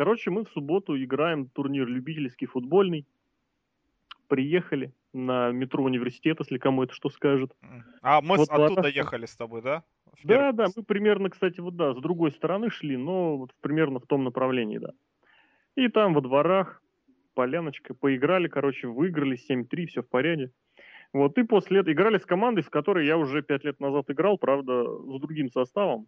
Короче, мы в субботу играем турнир любительский футбольный. Приехали на метро университет, если кому это что скажет. А мы вот оттуда ехали с тобой, да? Да, да, мы примерно, кстати, вот да, с другой стороны шли, но вот примерно в том направлении, да. И там во дворах, поляночка, поиграли, короче, выиграли 7-3, все в порядке. Вот, и после этого играли с командой, с которой я уже 5 лет назад играл, правда, с другим составом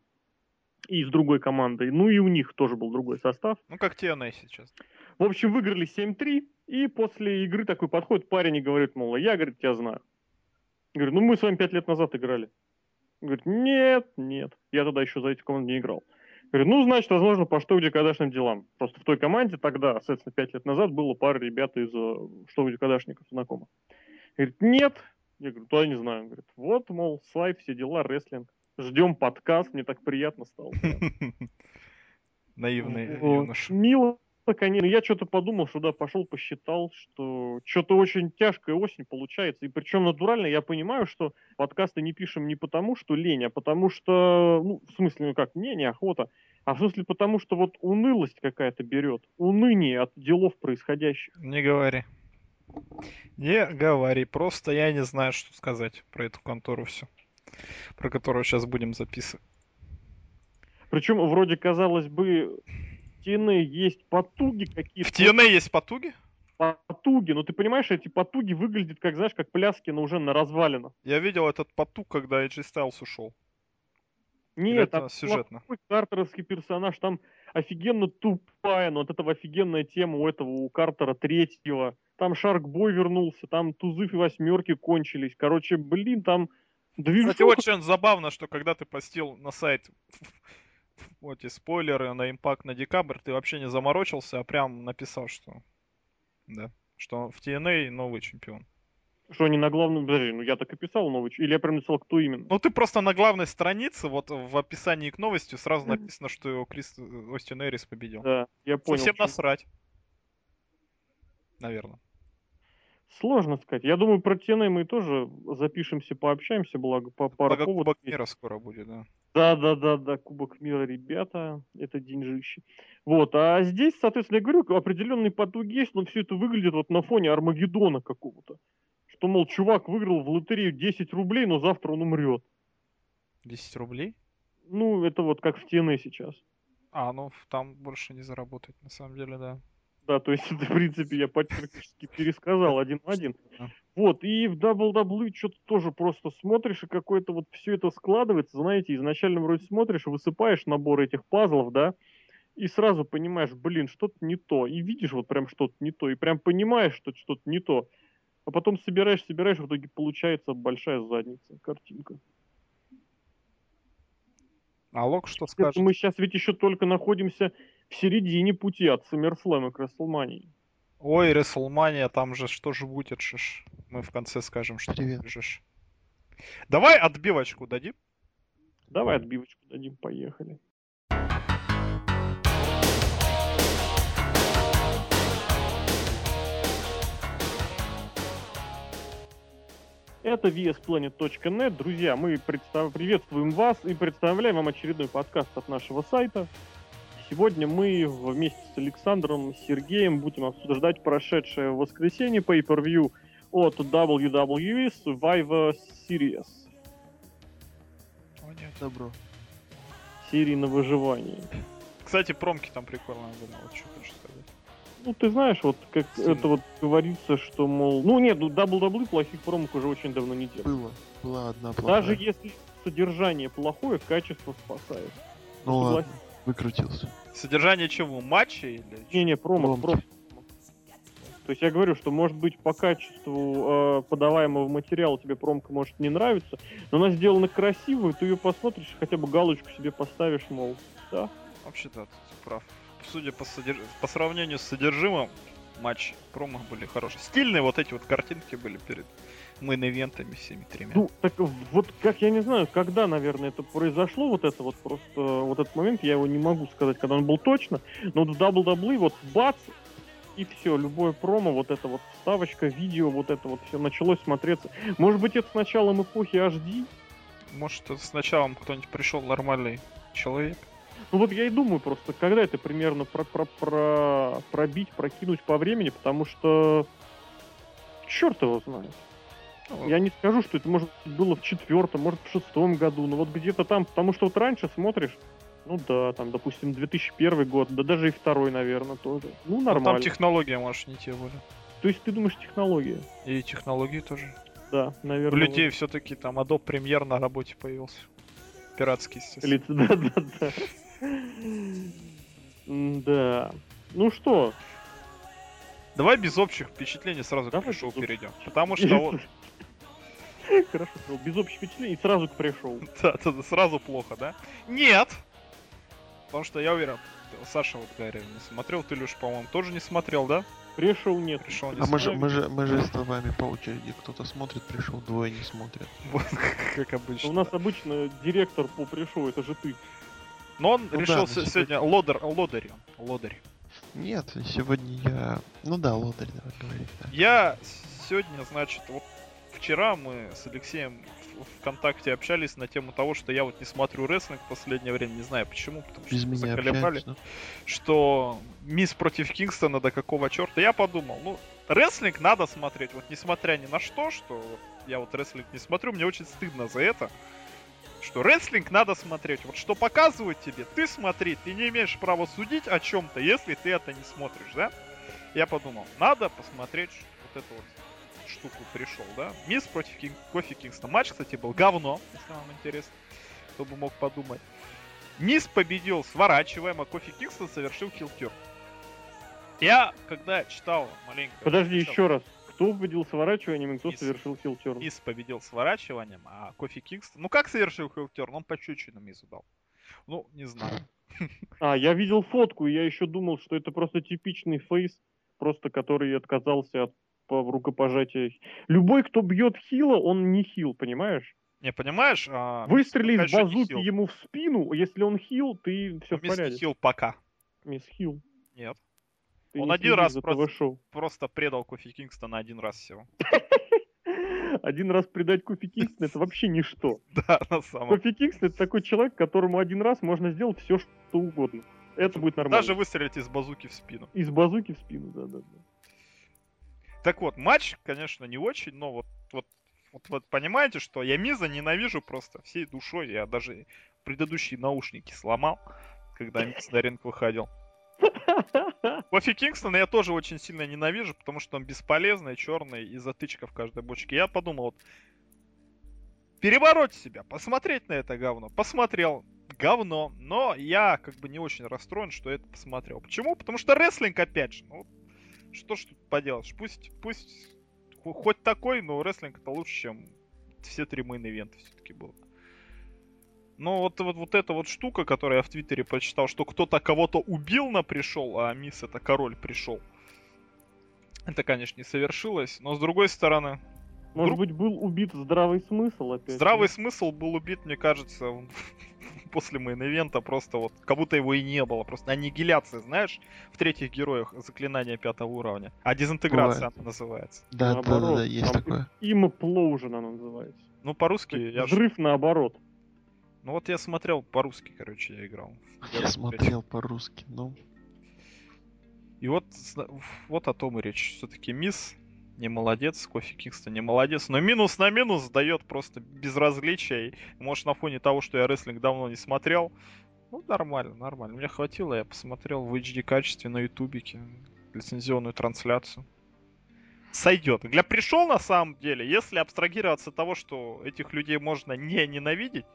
и с другой командой. Ну и у них тоже был другой состав. Ну как TNA сейчас. В общем, выиграли 7-3, и после игры такой подходит парень и говорит, мол, я, говорит, тебя знаю. Говорю, ну мы с вами 5 лет назад играли. Говорит, нет, нет, я тогда еще за эти команды не играл. Говорю, ну, значит, возможно, по что, где, кадашным делам. Просто в той команде тогда, соответственно, 5 лет назад было пара ребят из что, где, кадашников знакомых. Говорит, нет. Я говорю, то я не знаю. Говорит, вот, мол, слайд, все дела, рестлинг. Ждем подкаст, мне так приятно стало. Наивный юноша. Мило, конечно. Я что-то подумал, что да, пошел, посчитал, что что-то очень тяжкая осень получается. И причем натурально я понимаю, что подкасты не пишем не потому, что лень, а потому что, ну, в смысле, ну как, не, неохота. А в смысле потому, что вот унылость какая-то берет. Уныние от делов происходящих. Не говори. Не говори, просто я не знаю, что сказать про эту контору все, про которую сейчас будем записывать. Причем, вроде, казалось бы, в TNA есть потуги какие-то. В TNA есть потуги? Потуги, но ты понимаешь, эти потуги выглядят, как, знаешь, как пляски, но уже на развалинах. Я видел этот потуг, когда AJ Styles ушел. Нет, там плохой картеровский персонаж, там офигенно тупая, но от этого офигенная тема у этого, у Картера третьего. Там Шаркбой вернулся, там тузы и восьмерки кончились. Короче, блин, там... Движуха. Кстати, очень забавно, что когда ты постил на сайт вот и спойлеры на Импакт на декабрь, ты вообще не заморочился, а прям написал, что... Да, что в TNA новый чемпион. Что не на главном... Подожди, ну я так и писал новый чемпион. Или я прям написал, кто именно? Ну ты просто на главной странице, вот в описании к новости, сразу написано, что его Крис Остин Эрис победил. Да, я понял. Совсем насрать. Наверное. Сложно сказать. Я думаю, про TNA мы тоже запишемся, пообщаемся, благо по пару поводов. Кубок мира скоро будет, да. Да, Кубок мира, ребята, это деньжище. Вот, а здесь, соответственно, я говорю, определенные потуги есть, но все это выглядит вот на фоне Армагеддона какого-то. Что, мол, чувак выиграл в лотерею 10 рублей, но завтра он умрет. 10 рублей? Ну, это вот как в TNA сейчас. А, ну, там больше не заработать, на самом деле, да. Да, то есть, в принципе, я практически пересказал один в один. Вот, и в WWE что-то тоже просто смотришь, и какое-то вот все это складывается, знаете, изначально вроде смотришь, высыпаешь набор этих пазлов, да, и сразу понимаешь, блин, что-то не то, и видишь вот прям что-то не то, и прям понимаешь, что что-то не то, а потом собираешь, в итоге получается большая задница, картинка. А Лок что скажет? Мы сейчас ведь еще только находимся... в середине пути от SummerSlam к WrestleMania. Ой, WrestleMania, там же что же будет, шиш? Мы в конце скажем, что ты бежишь. Давай отбивочку дадим. Давай отбивочку дадим, поехали. Это VSPlanet.net. Друзья, мы приветствуем вас и представляем вам очередной подкаст от нашего сайта. Сегодня мы вместе с Александром, Сергеем будем обсуждать прошедшее воскресенье pay-per-view от WWE Survivor Series. О, нет, добро. Серии на выживание. Кстати, промки там прикольно было, вот что хочу сказать. Ну, ты знаешь, вот как Сильно. Это вот говорится, что, мол... Ну, нет, WWE плохих промок уже очень давно не делал. Была одна плохая. Даже если содержание плохое, качество спасает. Ну, ладно. Выкрутился. Содержание чего? Матчей? Или... Не, промок. То есть я говорю, что может быть по качеству подаваемого материала тебе промка может не нравиться, но она сделана красивую, ты ее посмотришь, хотя бы галочку себе поставишь, мол, да? Вообще-то ты прав. Судя по сравнению с содержимым матчей, промо были хорошие. Стильные вот эти вот картинки были перед мейн-ивентами всеми тремя. Ну, так вот, как я не знаю, когда, наверное, это произошло, вот это вот просто, вот этот момент, я его не могу сказать, когда он был точно, но вот в WWE вот бац, и все, любое промо, вот это вот вставочка, видео, вот это вот все началось смотреться. Может быть, это с началом эпохи HD? Может, это с началом кто-нибудь пришел, нормальный человек? Ну вот я и думаю просто, когда это примерно прокинуть по времени, потому что черт его знает. Я не скажу, что это может было в 2004, может в 2006 году, но вот где-то там, потому что вот раньше смотришь, ну да, там, допустим, 2001 год, да даже и второй, наверное, тоже. Ну, нормально. Но там технология, может, не те были. То есть ты думаешь, технология? И технологии тоже. Да, наверное. У людей вот все-таки там Adobe Premiere на работе появился. Пиратский, естественно. Да. Да. Ну что? Давай без общих впечатлений сразу к пришоу перейдем. Потому что вот... Хорошо, без общих впечатлений сразу к пришоу. Да, сразу плохо, да? Нет! Потому что я уверен, Саша вот говорил, не смотрел, ты, Леш, по-моему, тоже не смотрел, да? Пришел нет. Пришел не а смотрел. Мы же с вами по очереди. Кто-то смотрит, пришел, двое не смотрят. Вот, как обычно. У нас обычно директор по пришоу, это же ты. Но он решил сегодня лодырь. Нет, сегодня я... Ну да, лодырь, давай говорить. Да. Я сегодня, значит, вот вчера мы с Алексеем ВКонтакте общались на тему того, что я вот не смотрю рестлинг в последнее время, не знаю почему, потому что мы заколебали, что Мис против Кингстона, до какого черта. Я подумал, ну, рестлинг надо смотреть, вот несмотря ни на что я вот рестлинг не смотрю, мне очень стыдно за это, что рестлинг надо смотреть, вот что показывают тебе, ты смотри, ты не имеешь права судить о чем-то, если ты это не смотришь, да? Я подумал, надо посмотреть вот это вот штуку пришел, да? Мисс против Кофи Кингстона. Матч, кстати, был говно, если вам интересно, кто бы мог подумать. Мисс победил сворачиваемо, а Кофи Кингстон совершил хилкер. Я, когда читал маленько... Подожди, еще раз. Кто победил сворачиванием и кто совершил хилкер? Мисс победил сворачиванием, а Кофи Кингстон... Ну как совершил хилкер? Он по чуть-чуть на Миссу дал. Ну, не знаю. А, я видел фотку, и я еще думал, что это просто типичный фейс, просто который отказался от рукопожатие. Любой, кто бьет хила, он не хил, понимаешь? Не, понимаешь? Выстрели из базуки ему в спину, если он хил, ты все в порядке. Мисс хил пока. Мисс хил. Нет. Ты он не один раз просто предал Кофи Кингстона один раз всего. Один раз предать Кофи Кингстона — это вообще ничто. Да, на самом деле. Кофи Кингстон — это такой человек, которому один раз можно сделать все, что угодно. Это будет нормально. Даже выстрелить из базуки в спину. Из базуки в спину, да. Так вот, матч, конечно, не очень, но вот понимаете, что я Миза ненавижу просто всей душой. Я даже предыдущие наушники сломал, когда Миз на ринг выходил. Кофи Кингстона я тоже очень сильно ненавижу, потому что он бесполезный, черный и затычка в каждой бочке. Я подумал, вот, перебороть себя, посмотреть на это говно. Посмотрел. Говно. Но я как бы не очень расстроен, что это посмотрел. Почему? Потому что рестлинг, опять же, ну, что ж тут поделаешь? Пусть хоть такой, но рестлинг это лучше, чем все три мейн-ивента все-таки было. Но вот эта вот штука, которую я в Твиттере прочитал, что кто-то кого-то убил на пришел, а Мисс это король пришел. Это, конечно, не совершилось, но с другой стороны... Может быть, был убит здравый смысл опять? Здравый смысл был убит, мне кажется, после мейн-ивента просто вот, как будто его и не было. Просто аннигиляция, знаешь, в третьих героях заклинания 5 уровня. А дезинтеграция она называется. Да, наоборот, да, есть такое. Имплоужен она называется. Ну, по-русски... Взрыв наоборот. Ну, вот я смотрел по-русски, короче, я играл. Я смотрел по-русски, ну... И вот о том и речь. Все-таки Мисс не молодец, Кофи Кингстон не молодец, но минус на минус дает просто безразличие. Может, на фоне того, что я рестлинг давно не смотрел, ну, нормально. Мне хватило, я посмотрел в HD качестве на ютубике лицензионную трансляцию. Сойдет. Для пришел, на самом деле, если абстрагироваться от того, что этих людей можно не ненавидеть,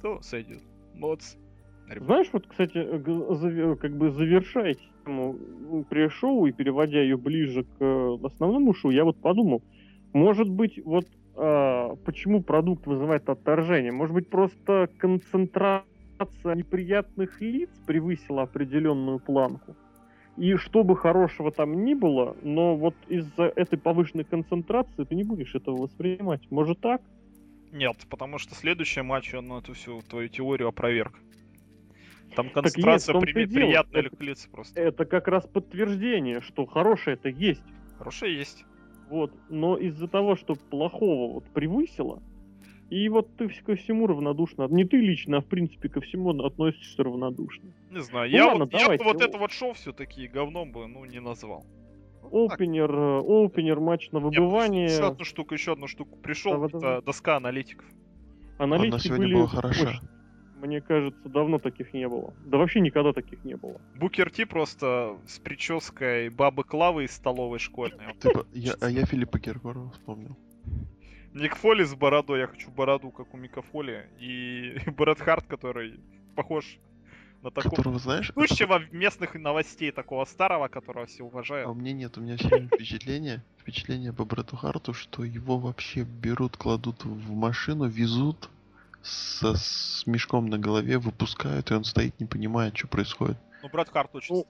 то сойдет. Молодцы. Ребят. Знаешь, вот, кстати, как бы завершая тему пришоу и переводя ее ближе к основному шоу, я вот подумал, может быть, вот почему продукт вызывает отторжение? Может быть, просто концентрация неприятных лиц превысила определенную планку? И что бы хорошего там ни было, но вот из-за этой повышенной концентрации ты не будешь этого воспринимать. Может так? Нет, потому что следующий матч, он эту всю твою теорию опроверг. Там концентрация приятных лиц просто. Это как раз подтверждение, что хорошее-то есть. Хорошее есть. Вот, но из-за того, что плохого вот превысило, И вот ты ко всему равнодушно, не ты лично, а в принципе ко всему относишься равнодушно. Не знаю, ну, я шоу все-таки говном бы, не назвал. Опенер, матч на выбывание. Еще одну штуку. Пришел доска аналитиков. Аналитики были... Была хороша. Мне кажется, давно таких не было. Да вообще никогда таких не было. Букер Ти просто с прической бабы Клавы из столовой школьной. Я Филиппа Киркорова вспомнил. Мик Фоли с бородой. Я хочу бороду, как у Мика Фоли. И Брэд Харт, который похож на такого... Которого, знаешь... Лучшего местных новостей, такого старого, которого все уважают. А у меня нет. У меня все время впечатление по Брэду Харту, что его вообще берут, кладут в машину, везут с мешком на голове, выпускают, и он стоит, не понимает, что происходит. Брэд Харт очень...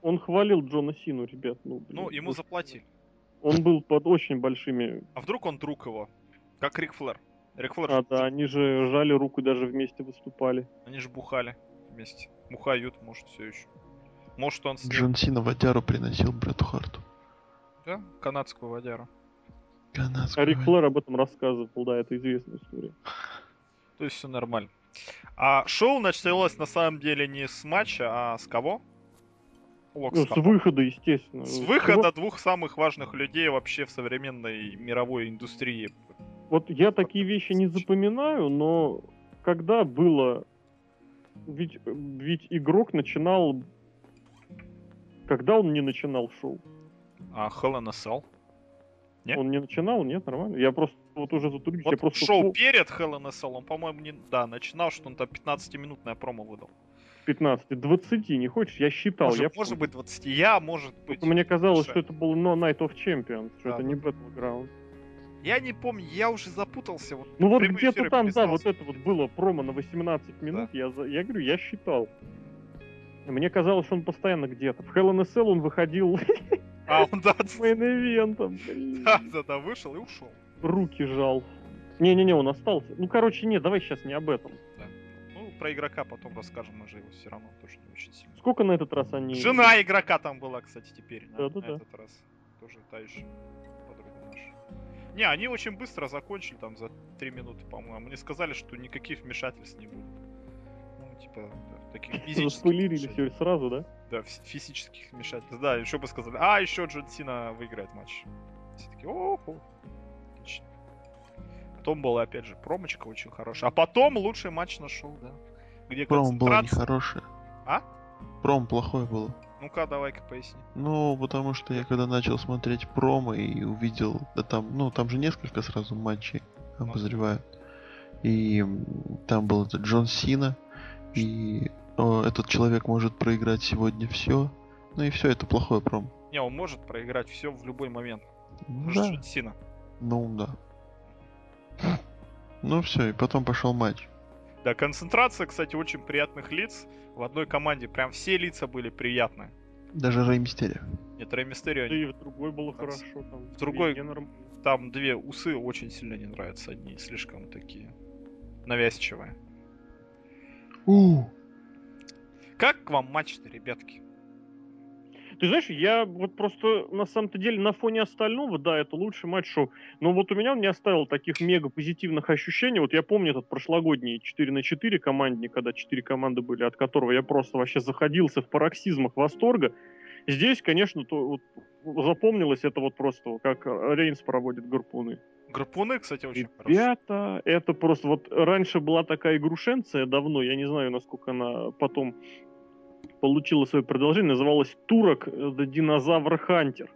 он хвалил Джона Сину, ребят. Ему заплатили. Он был под очень большими... А вдруг он друг его? Как Рик Флэр. Да, они же жали руку, даже вместе выступали. Они же бухали вместе. Бухают, может, все еще. Может, он... Джон Сина водяру приносил Брэду Харту. Да? Канадскую водяру. А Рик Флэр об этом рассказывал, да, это известная история. То есть все нормально. А шоу началось на самом деле не с матча, а с кого? С выхода, естественно. С выхода двух самых важных людей вообще в современной мировой индустрии. Вот я такие вещи не запоминаю, но когда было... Ведь игрок начинал... Когда он не начинал шоу? Hell in a Cell? Нет? Он не начинал? Нет, нормально. Я просто вот уже затруднюсь. Вот шоу перед Hell in a Cell, он, по-моему, не... Да, начинал, что он там 15-минутное промо выдал. 15, 20, не хочешь? Я считал. Может быть 20, может быть. Мне казалось, что это был Night of Champions, что это не Battleground. Я не помню, я уже запутался. Вот где-то там, да, вот это вот было промо на 18 минут, да. Я говорю, я считал. Мне казалось, что он постоянно где-то. В Hell in a Cell он выходил с мейн-эвентом. Да, вышел и ушел. Руки жал. Не, он остался. Давай сейчас не об этом. Про игрока потом расскажем, мы же его все равно тоже не очень сильно. Сколько на этот раз они... Жена игрока там была, кстати, теперь. Да. Этот раз тоже та еще подруга наша. Они очень быстро закончили, там, за 3 минуты, по-моему. Мне сказали, что никаких вмешательств не будет. Таких физических... Распылили все сразу, да? Да, физических вмешательств. Да, еще бы сказали, еще Джон Сина выиграет матч. Все такие, о-хо. Отлично. Потом была, опять же, промочка очень хорошая. А потом лучший матч на шоу, да. Где пром было нехорошее. Пром плохое было. Ну-ка, давай-ка поясни. Потому что я когда начал смотреть промо и увидел, да там, там же несколько сразу матчей обозревают. И там был этот Джон Сина, и этот человек может проиграть сегодня все. И все, это плохое промо. Он может проиграть все в любой момент. Джон Сина. Да. Все, и потом пошел матч. Да, концентрация, кстати, очень приятных лиц в одной команде. Прям все лица были приятные. Даже Рэй Мистерио. Нет, Рэй Мистерио... Да и в другой было хорошо. В другой... Там две усы очень сильно не нравятся. Одни слишком такие навязчивые. Как к вам матч-то, ребятки? Ты знаешь, я вот просто на самом-то деле на фоне остального, да, это лучший матч шоу, но вот у меня он не оставил таких мега позитивных ощущений. Вот я помню этот прошлогодний 4x4 командник, когда 4 команды были, от которого я просто вообще заходился в пароксизмах восторга. Здесь, конечно, то вот запомнилось это вот просто, как Рейнс проводит гарпуны. Гарпуны, кстати, очень хорошо. Ребята, это просто вот раньше была такая игрушенция давно, я не знаю, насколько она потом... получила свое продолжение, называлось «Турок The Dinosaur Hunter».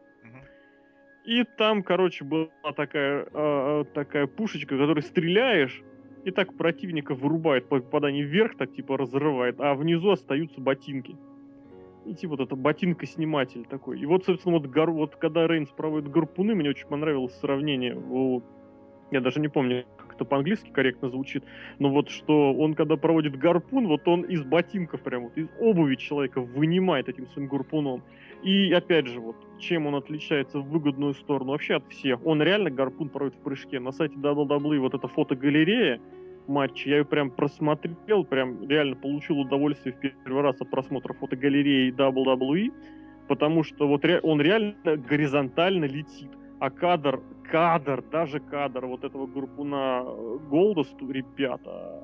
И там, была такая пушечка, которой стреляешь, и так противника вырубает по попаданию вверх, так типа разрывает, а внизу остаются ботинки. И типа вот это ботинкосниматель такой. И вот, собственно, вот когда Рейнс проводит гарпуны, мне очень понравилось сравнение. Я даже не помню, как это по-английски корректно звучит, но вот что он, когда проводит гарпун, вот он из ботинков прям, вот из обуви человека вынимает этим своим гарпуном. И опять же, вот чем он отличается в выгодную сторону вообще от всех. Он реально гарпун проводит в прыжке. На сайте WWE вот эта фотогалерея матча, я ее прям просмотрел, прям реально получил удовольствие в первый раз от просмотра фотогалереи WWE, потому что вот он реально горизонтально летит. А кадр вот этого группуна Голдасту, ребята,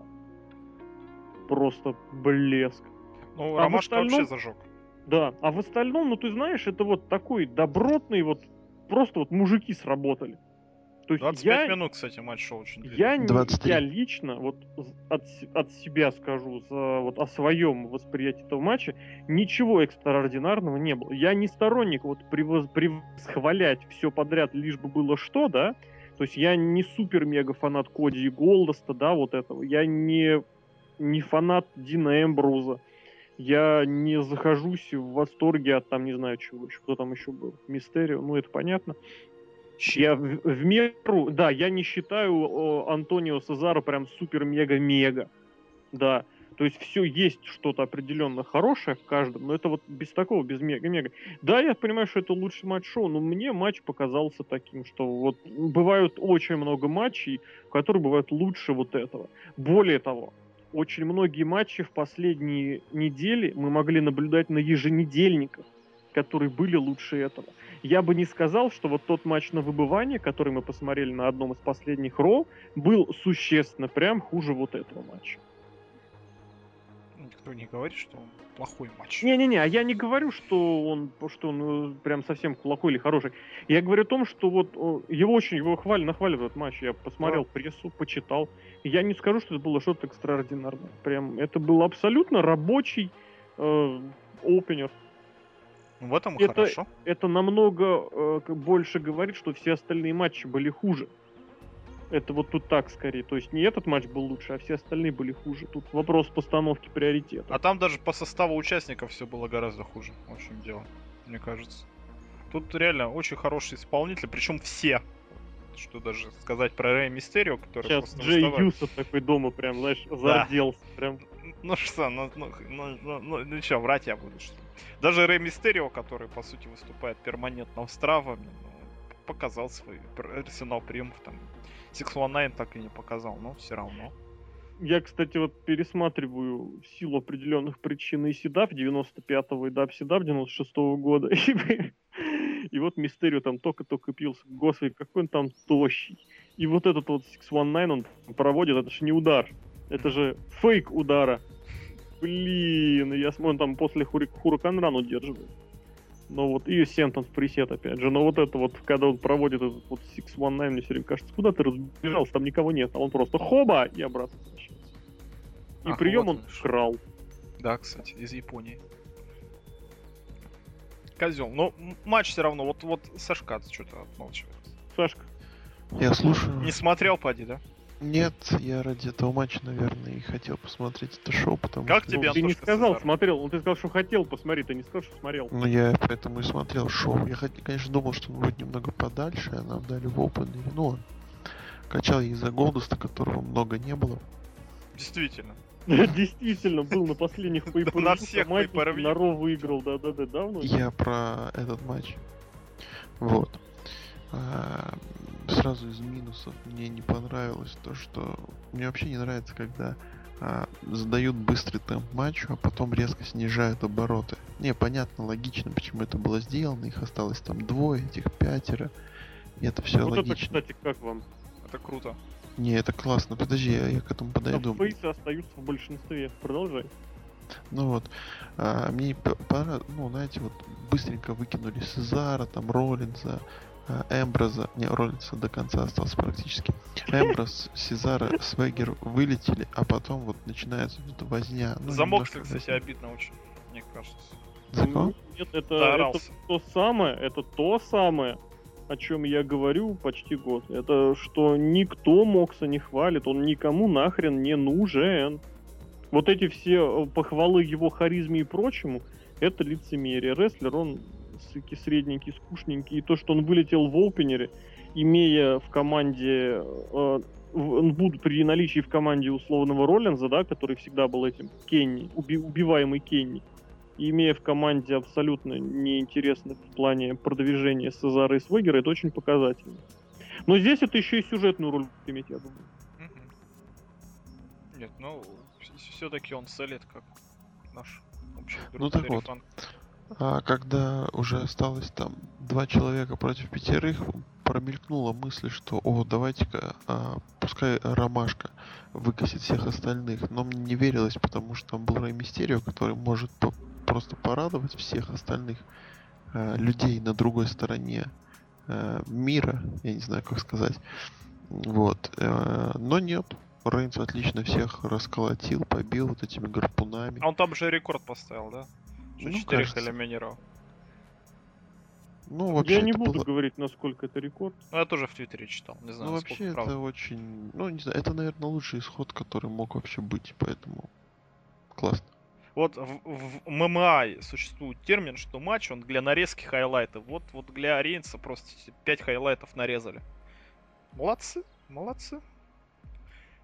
просто блеск. Ну, а Ромашка вообще зажег. Да, а в остальном, ну ты знаешь, это вот такой добротный, вот просто вот мужики сработали. То есть 25 минут, кстати, матч-шоу очень длинный. Я лично вот от себя скажу, вот о своем восприятии этого матча, ничего экстраординарного не было. Я не сторонник вот превосхвалять все подряд, лишь бы было что, да. То есть я не супер-мега фанат Коди и Голдаста, да, вот этого. Я не фанат Дина Эмбруза. Я не захожусь в восторге от там, не знаю, чего еще, кто там еще был, Мистерио, ну это понятно. Я в меру, да, я не считаю Антонио Сезаро прям супер-мега-мега, да, то есть все есть что-то определенно хорошее в каждом, но это вот без такого, без мега-мега. Да, я понимаю, что это лучший матч-шоу, но мне матч показался таким, что вот бывают очень много матчей, которые бывают лучше вот этого. Более того, очень многие матчи в последние недели мы могли наблюдать на еженедельниках, которые были лучше этого. Я бы не сказал, что вот тот матч на выбывание, который мы посмотрели на одном из последних Ро, был существенно прям хуже вот этого матча. Никто не говорит, что он плохой матч. Не-не-не, а я не говорю, что он прям совсем плохой или хороший. Я говорю о том, что вот его нахваливают этот матч. Я посмотрел прессу, почитал. Я не скажу, что это было что-то экстраординарное. Прям это был абсолютно рабочий опенер. В этом это хорошо. Это намного больше говорит, что все остальные матчи были хуже. Это вот тут так скорее. То есть не этот матч был лучше, а все остальные были хуже. Тут вопрос постановки приоритета. А там даже по составу участников все было гораздо хуже. В общем дело, мне кажется. Тут реально очень хорошие исполнители, причем все. Что даже сказать про Рэй Мистерио, который сейчас просто Джей Юса такой дома прям, знаешь, зарделся. Да. Прям. Ну что, ну что, врать я буду, что ли. Даже Рэй Мистерио, который, по сути, выступает перманентно с травами, показал свой арсенал приемов. Там 619 так и не показал, но все равно. Я, кстати, вот пересматриваю в силу определенных причин и Седап 95-го, и Даб Седап 96-го года. И вот Мистерио там только-только пился. Господи, какой он там тощий. И вот этот вот 619 он проводит, это же не удар. Это же фейк удара. Блин, я смотрю, он там после Хураканран удерживает. Но вот, и Сентенс пресет опять же. Но вот это вот, когда он проводит этот вот 619, мне все время кажется, куда ты разбежался, там никого нет. А он просто хоба, и обратно возвращается. И прием вот он крал. Да, кстати, из Японии. Козел, но матч все равно, вот Сашка что-то отмалчивается. Сашка. Я слушаю. Не смотрел, поди, да? Нет, я ради этого матча, наверное, и хотел посмотреть это шоу, потому как что... Как тебе, Антошка, ты не сказал, Сезар? Смотрел, ты сказал, что хотел посмотреть, ты не сказал, что смотрел. Ну, я поэтому и смотрел шоу. Я, конечно, думал, что он будет немного подальше, а нам дали в опене, но качал я из-за Голдаста, которого много не было. Действительно. Действительно, был на последних пейпер-вью, на Ро выиграл, да-да-да, давно. Я про этот матч. Вот. Сразу из минусов мне не понравилось то, что... Мне вообще не нравится, когда задают быстрый темп матчу, а потом резко снижают обороты. Не, понятно, логично, почему это было сделано. Их осталось там двое, этих пятеро. И это все вот логично. Вот это, кстати, как вам? Это круто. Не, это классно. Подожди, я к этому подойду. Но фейсы остаются в большинстве. Продолжай. Ну вот, мне пора... Ну, знаете, вот быстренько выкинули Сезара, там, Роллинза, Эмброза, не, Роллинса до конца остался практически. Эмброз, Сезара, Свегер вылетели, а потом вот начинается вот возня. Ну, за Моксли, кстати, обидно очень, мне кажется. За кого? Нет, это то самое, о чем я говорю почти год. Это что никто Мокса не хвалит, он никому нахрен не нужен. Вот эти все похвалы его харизме и прочему, это лицемерие. Рестлер, он средненький, скучненький. И то, что он вылетел в опенере, имея в команде... при наличии в команде условного Роллинза, да, который всегда был этим Кенни, убиваемый Кенни, и имея в команде абсолютно неинтересных в плане продвижения Сезара и Свегера, это очень показательно. Но здесь это еще и сюжетную роль будет иметь, я думаю. Нет, ну, все-таки он солит, как наш общий друг. Ну так вот. А когда уже осталось там 2 человека против 5, промелькнула мысль, что о, давайте-ка, пускай Ромашка выкосит всех остальных. Но мне не верилось, потому что там был Рэй Мистерио, который может просто порадовать всех остальных людей на другой стороне мира, я не знаю, как сказать. Вот. Но нет. Рейнс отлично всех расколотил, побил вот этими гарпунами. А он там же рекорд поставил, да? Ну, 4 элиминировал. Ну, вообще, я не буду говорить, насколько это рекорд. Ну, я тоже в Твиттере читал, не знаю, ну, насколько вообще правда. Это очень... Ну, не знаю, это, наверное, лучший исход, который мог вообще быть, поэтому... Классно. Вот в ММА существует термин, что матч, он для нарезки хайлайтов. Вот для Рейнса просто 5 хайлайтов нарезали. Молодцы.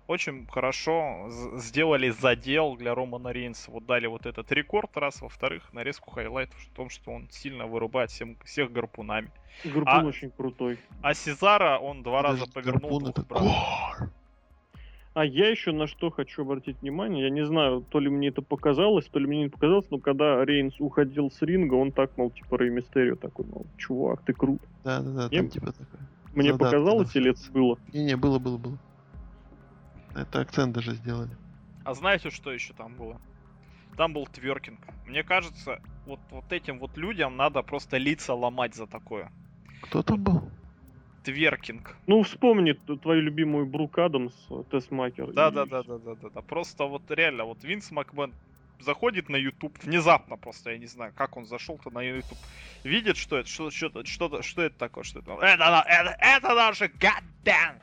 Очень хорошо сделали задел для Романа Рейнса. Вот дали вот этот рекорд, раз. Во-вторых, нарезку хайлайтов в том, что он сильно вырубает всех гарпунами. Гарпун очень крутой. А Сезара он 2 раза повернул. А я еще на что хочу обратить внимание. Я не знаю, то ли мне это показалось, то ли мне не показалось, но когда Рейнс уходил с ринга, он так, мол, типа Рэй Мистерио такой, мол, чувак, ты крут. Да, там типа такой. Мне показалось, или это было? Не, было. Это акцент даже сделали. А знаете, что еще там было? Там был тверкинг. Мне кажется, вот этим вот людям надо просто лица ломать за такое. Кто там был? Тверкинг. Ну, вспомни твою любимую Брук Адамс, Тесс Макер. Да. Просто вот реально, вот Винс МакМен заходит на YouTube, внезапно просто, я не знаю, как он зашел-то на YouTube, видит, что это, что это такое, что это. Это наши goddamn!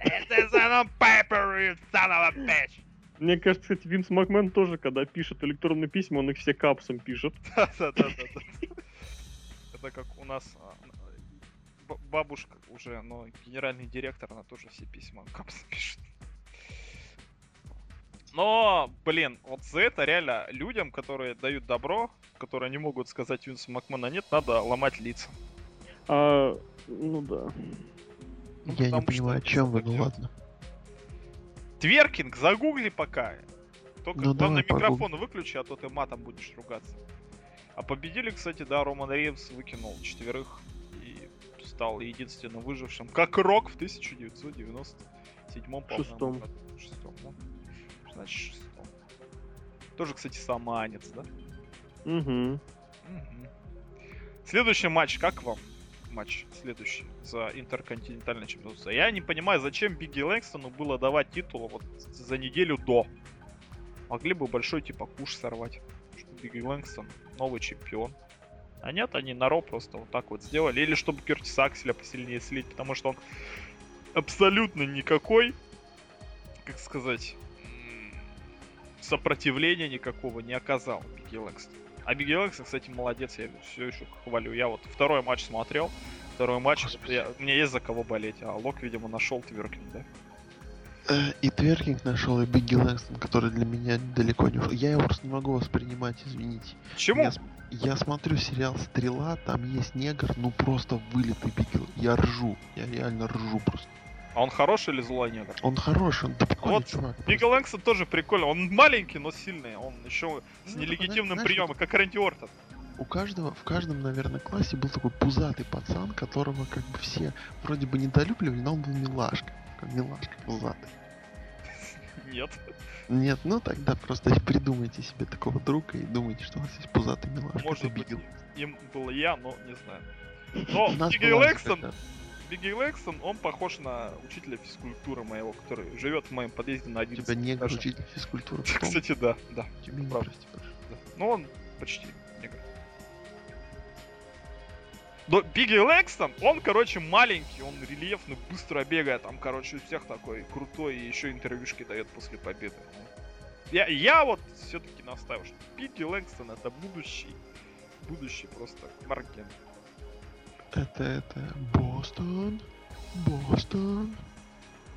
Это son of paper, son of a bitch! Мне кажется, кстати, Винс МакМен тоже, когда пишет электронные письма, он их все капсом пишет. Да. Это как у нас бабушка уже, но генеральный директор, она тоже все письма капсом пишет. Но, блин, вот за это реально людям, которые дают добро, которые не могут сказать Винсу МакМена нет, надо ломать лица. Ну да. Я не понимаю, о чем вы, ну ладно. Тверкинг, загугли пока. Только ну, главное микрофон выключи, а то ты матом будешь ругаться. А победили, кстати, да, Роман Рейнс выкинул 4 и стал единственным выжившим. Как Рок в 1997 году. Шестом. Тоже, кстати, саманец, да? Угу. Следующий матч, как вам? Матч следующий за интерконтинентальное чемпионство. Я не понимаю, зачем Бигги Лэнгстону было давать титул вот за неделю до. Могли бы большой типа куш сорвать, что Бигги Лэнгстон новый чемпион. А нет, они на Ро просто вот так вот сделали. Или чтобы Кертиса Акселя посильнее слить, потому что он абсолютно никакой, как сказать, сопротивления никакого не оказал Бигги Лэнгстон. А Бигги Лэнгстон, кстати, молодец, я все еще хвалю. Я вот 2 матч смотрел, 2 матч, мне есть за кого болеть. А Лок, видимо, нашел тверкинг, да? И тверкинг нашел, и Бигги Лэнгстон, который для меня далеко не ушел. Я его просто не могу воспринимать, извините. Почему? Я смотрю сериал «Стрела», там есть негр, ну просто вылитый Бигги. Я ржу, я реально ржу просто. А он хороший или злой негр? Он хороший, он прикольный вот чувак. Бигги Лэнгстон тоже прикольный. Он маленький, но сильный. Он еще с нелегитимным приемом, как Рэнди Ортон. В каждом, наверное, классе был такой пузатый пацан, которого как бы все вроде бы недолюбливали, но он был милашка. Как милашка пузатый. Нет, ну тогда просто придумайте себе такого друга и думайте, что у вас есть пузатый милашка. Может быть, им был я, но не знаю. Но Бигги Лэнгстон... Бигги Лэнгстон, он похож на учителя физкультуры моего, который живет в моем подъезде на 11 этаже. У тебя негр учитель физкультуры? Кстати, да. Тебе не прости, пожалуйста. Да. Ну, он почти негр. Но Бигги Лэнгстон, он, короче, маленький, он рельефный, быстро бегает, там, короче, у всех такой крутой, и еще интервьюшки дает после победы. Я вот все-таки настаиваю, что Бигги Лэнгстон это будущий просто Марк Генри. Это Бостон.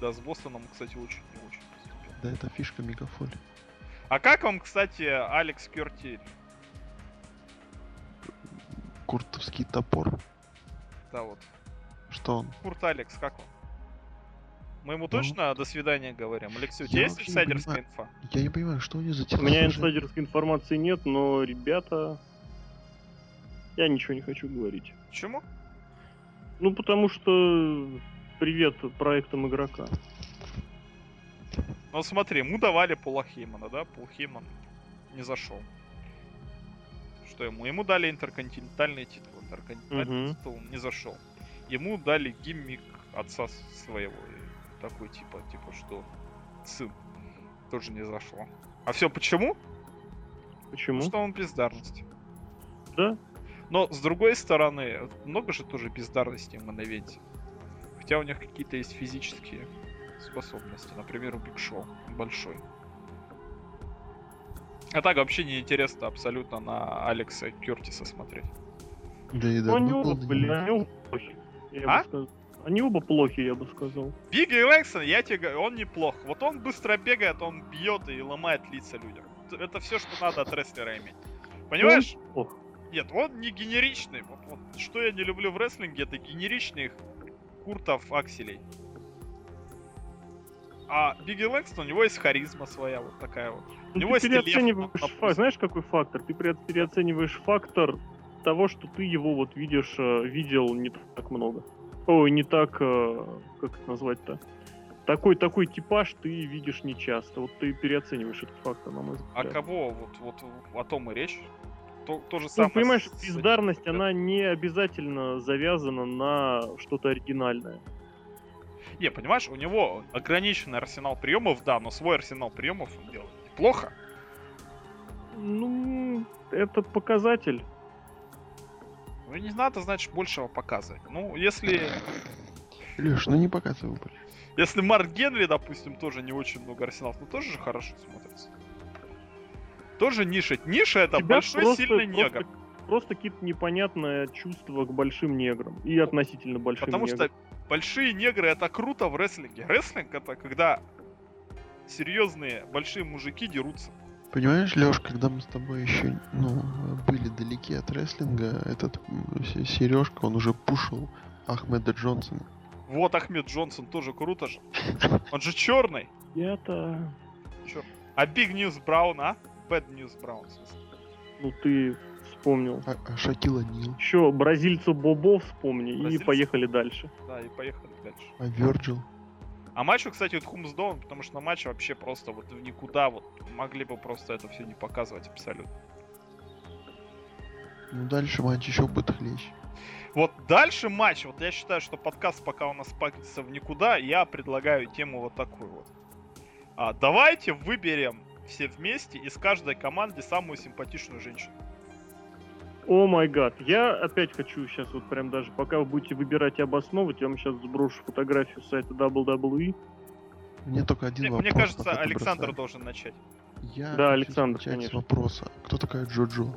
Да, с Бостоном, кстати, очень и очень поступил. Да, это фишка мегафоли. А как вам, кстати, Алекс Кертиль? Куртовский топор. Да, вот. Что он? Курт Алекс, как он? Мы ему точно до свидания говорим? Алексей, у тебя есть инсайдерская инфа? Я не понимаю, что у него за тема. У меня инсайдерской информации нет, но ребята... Я ничего не хочу говорить. Почему? Ну, потому что привет проектам игрока. Ну, смотри, ему давали Пола Хеймана, да? Пол Хейман не зашел. Что ему? Ему дали интерконтинентальный титул. Интерконтинентальный титул не зашел. Ему дали гиммик отца своего. Такой типа, что сын. Тоже не зашло. А все почему? Почему? Потому что он бездарность. Да. Но, с другой стороны, много же тоже бездарности в мановенте. Хотя у них какие-то есть физические способности. Например, у Биг Шоу. Большой. А так вообще неинтересно абсолютно на Алекса Кёртиса смотреть. Да и да. Они оба, блин, Они оба плохи, я бы сказал. Биг и Лексон, я тебе говорю, он неплох. Вот он быстро бегает, он бьет и ломает лица людям. Это все, что надо от рестлера иметь. Понимаешь? Нет, он не генеричный. Вот, что я не люблю в рестлинге, это генеричных куртов акселей. А Биг и Лексон, у него есть харизма своя, вот такая вот. У него ты переоцениваешь фактор. Знаешь, какой фактор? Ты переоцениваешь фактор того, что ты его вот видишь, видел не так много. Ой, не так, как это назвать-то? Такой типаж ты видишь нечасто. Вот ты переоцениваешь этот фактор, на мой взгляд. А кого? Вот о том и речь. То же самое. Ну, понимаешь, бездарность, она не обязательно завязана на что-то оригинальное. Не, понимаешь, у него ограниченный арсенал приемов, да, но свой арсенал приемов он делает неплохо. Ну, это показатель. Ну, не надо, значит, большего показывать. Ну, если... Леш, ну не показывай, блин. Если Марк Генри, допустим, тоже не очень много арсеналов, но тоже же хорошо смотрится. Тоже ниша. Ниша — это тебя большой, сильный негр. Просто какие-то непонятные чувства к большим неграм. И относительно большим неграм. Потому что большие негры — это круто в рестлинге. Рестлинг — это когда серьезные большие мужики дерутся. Понимаешь, Лёш, когда мы с тобой еще были далеки от рестлинга, этот Сережка, он уже пушил Ахмеда Джонсона. Вот Ахмед Джонсон тоже круто же. Он же черный. Я-то... Черт. А Big News Brown, а? Bad News Brown, собственно. Ну ты вспомнил. А Шакила Нил. Еще бразильцу Бобо вспомни, бразильцы? И поехали дальше. Да, и поехали дальше. А Вёрджил? А матчу, кстати, вот Хумс Доун, потому что на матче вообще просто вот никуда, вот могли бы просто это все не показывать абсолютно. Ну дальше матч еще будет хлеще. Вот дальше матч, вот я считаю, что подкаст пока у нас пакится в никуда, я предлагаю тему вот такую вот. Давайте выберем все вместе из каждой команды самую симпатичную женщину. О май гад, я опять хочу сейчас вот прям даже, пока вы будете выбирать и обосновывать, я вам сейчас сброшу фотографию с сайта WWE. Мне только один вопрос. Мне кажется, Александр должен начать. Да, Александр, конечно. Вопроса. Кто такая Джо-Джо?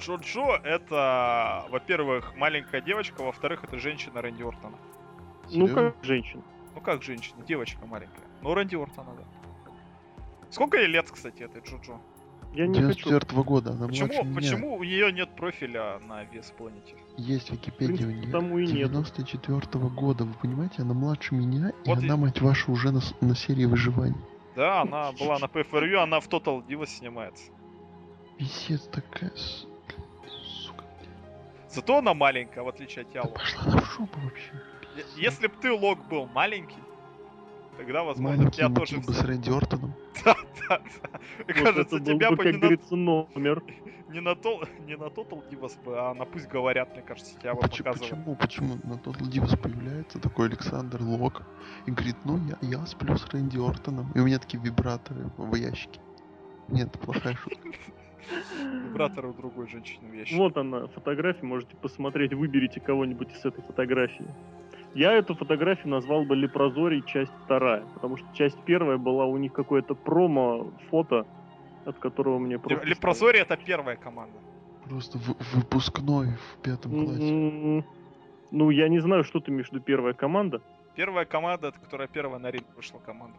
Джо-Джо — это, во-первых, маленькая девочка, во-вторых, это женщина Рэнди Ортона. Серьезно? Ну как женщина? Ну как женщина, девочка маленькая. Ну Рэнди Ортона, да. Сколько ей лет, кстати, этой Джо-Джо? Я не хочу. 94-го года. Она почему у нее нет профиля на Вес Планете? Есть Википедия у нее. Потому и нет. 94-го года, вы понимаете, она младше меня, вот и она, мать вашу, уже на серии выживания. Да, она была на PFRU, она в Total Divas снимается. Писец такая, сука. Зато она маленькая, в отличие от тебя. Да пошла она в шопу вообще. Если б ты, Лок, был маленький, тогда, возможно, тебя тоже... Маленький с Рэнди Ортоном. Да-да-да. Кажется, тебя бы, как говорится, номер. Не на Total Divas, а на «Пусть говорят», мне кажется, тебя бы показывали. Почему на Total Divas появляется такой Александр Лок и говорит, ну, я сплю с Рэнди Ортоном, и у меня такие вибраторы в ящике. Нет, плохая шутка. Вибраторы у другой женщины в ящике. Вот она, фотография, можете посмотреть, выберите кого-нибудь из этой фотографии. Я эту фотографию назвал бы «Лепрозорий. Часть 2», потому что часть 1 была у них какое-то промо-фото, от которого мне просто... «Лепрозорий» — это первая команда. Просто выпускной в 5 классе. Ну, я не знаю, что ты имеешь в виду первая команда. Первая команда, это которая первая на ринг вышла команда.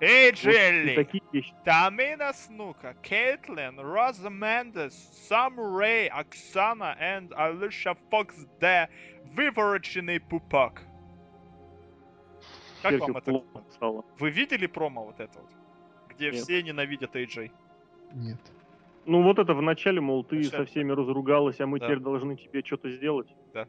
Эй, Джелли! Тамина Снука, Кейтлин, Роза Мендес, Саму Рэй, Оксана и Алиша Фокс Де вывороченный пупок. Как вам это? Вы видели промо вот это вот? Где все ненавидят AJ? Нет. Ну вот это в начале, мол, ты со всеми разругалась, а мы теперь должны тебе что-то сделать. Да.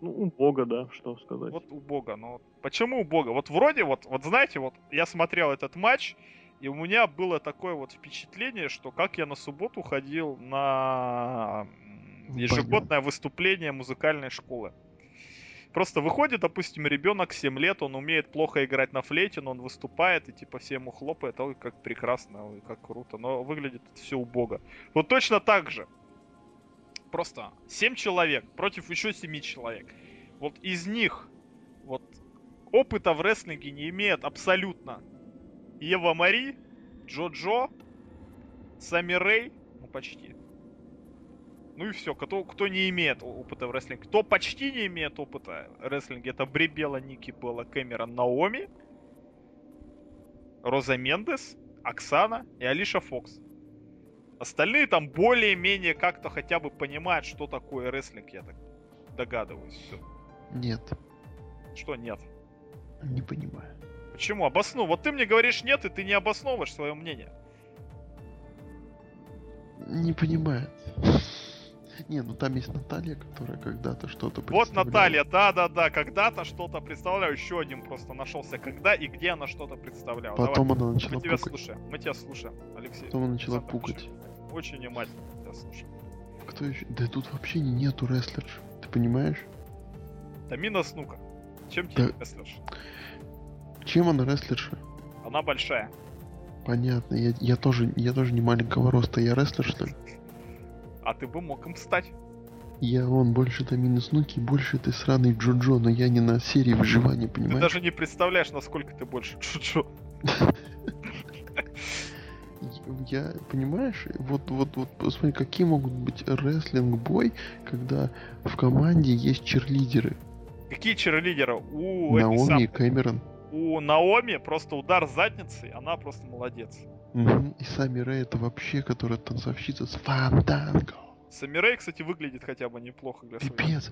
Ну, убого, да, что сказать. Вот убого, но... Почему убого? Вот вроде вот знаете, вот я смотрел этот матч, и у меня было такое вот впечатление, что как я на субботу ходил на ежегодное выступление музыкальной школы. Просто выходит, допустим, ребенок 7 лет, он умеет плохо играть на флейте, но он выступает и типа все ему хлопает. Ой, как прекрасно, ой, как круто. Но выглядит это все убого. Вот точно так же. Просто 7 человек против еще 7 человек. Вот из них вот опыта в рестлинге не имеет абсолютно Ева Мари, Джо-Джо, Саму Рэй, ну почти. Ну и все, кто не имеет опыта в рестлинге. Кто почти не имеет опыта в рестлинге, это Бри Белла, Ники Белла, Кэмерон, Наоми, Роза Мендес, Оксана и Алиша Фокс. Остальные там более-менее как-то хотя бы понимают, что такое рестлинг, я так догадываюсь. Все. Нет. Что нет? Не понимаю. Почему? Обосну. Вот ты мне говоришь нет, и ты не обосновываешь свое мнение. Не понимаю. Не, ну там есть Наталья, которая когда-то что-то представляла. Вот Наталья, да-да-да, когда-то что-то представляла. Еще один просто нашелся, когда и где она что-то представляла. Потом давай. Она начала пукать. Мы тебя слушаем, Алексей. Потом она начала пукать. Очень внимательно тебя слушаем. Кто еще? Да тут вообще нету рестлерш, ты понимаешь? Тамина Снука. Чем тебе рестлерша? Чем она рестлерша? Она большая. Понятно, я тоже не маленького роста, я рестлер, что ли? А ты бы мог им стать. Я больше Тамины Снуки, больше этой сраной Джо-Джо, но я не на серии выживания, понимаешь? Ты даже не представляешь, насколько ты больше Джо-Джо. Я, понимаешь, вот посмотри, какие могут быть рестлинг-бой, когда в команде есть черлидеры. Какие черлидеры? Наоми и Кэмерон. У Наоми просто удар задницей, она просто молодец. И Саму Рэй это вообще, которая танцовщица с фантанго. Саму Рэй, кстати, выглядит хотя бы неплохо. Пипец.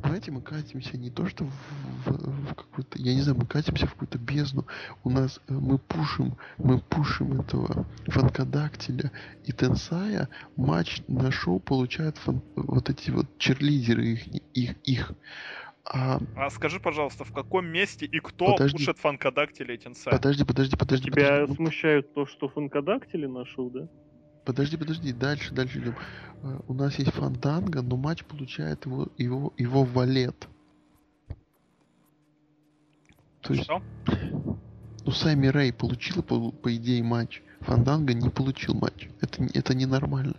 Понимаете, мы катимся не то, что в какую-то... Я не знаю, мы катимся в какую-то бездну. У нас... Мы пушим этого фанкодактиля и тенсая. Матч на шоу получают вот эти вот черлидеры их. А скажи, пожалуйста, в каком месте и кто пушит фанкодактили и тенсай? Подожди. Тебя смущает то, что фанкодактили нашел, да? Подожди, дальше идем. У нас есть фанданго, но матч получает его валет. То есть, что? Ну, Саму Рэй получила, по идее, матч. Фанданго не получил матч. Это ненормально.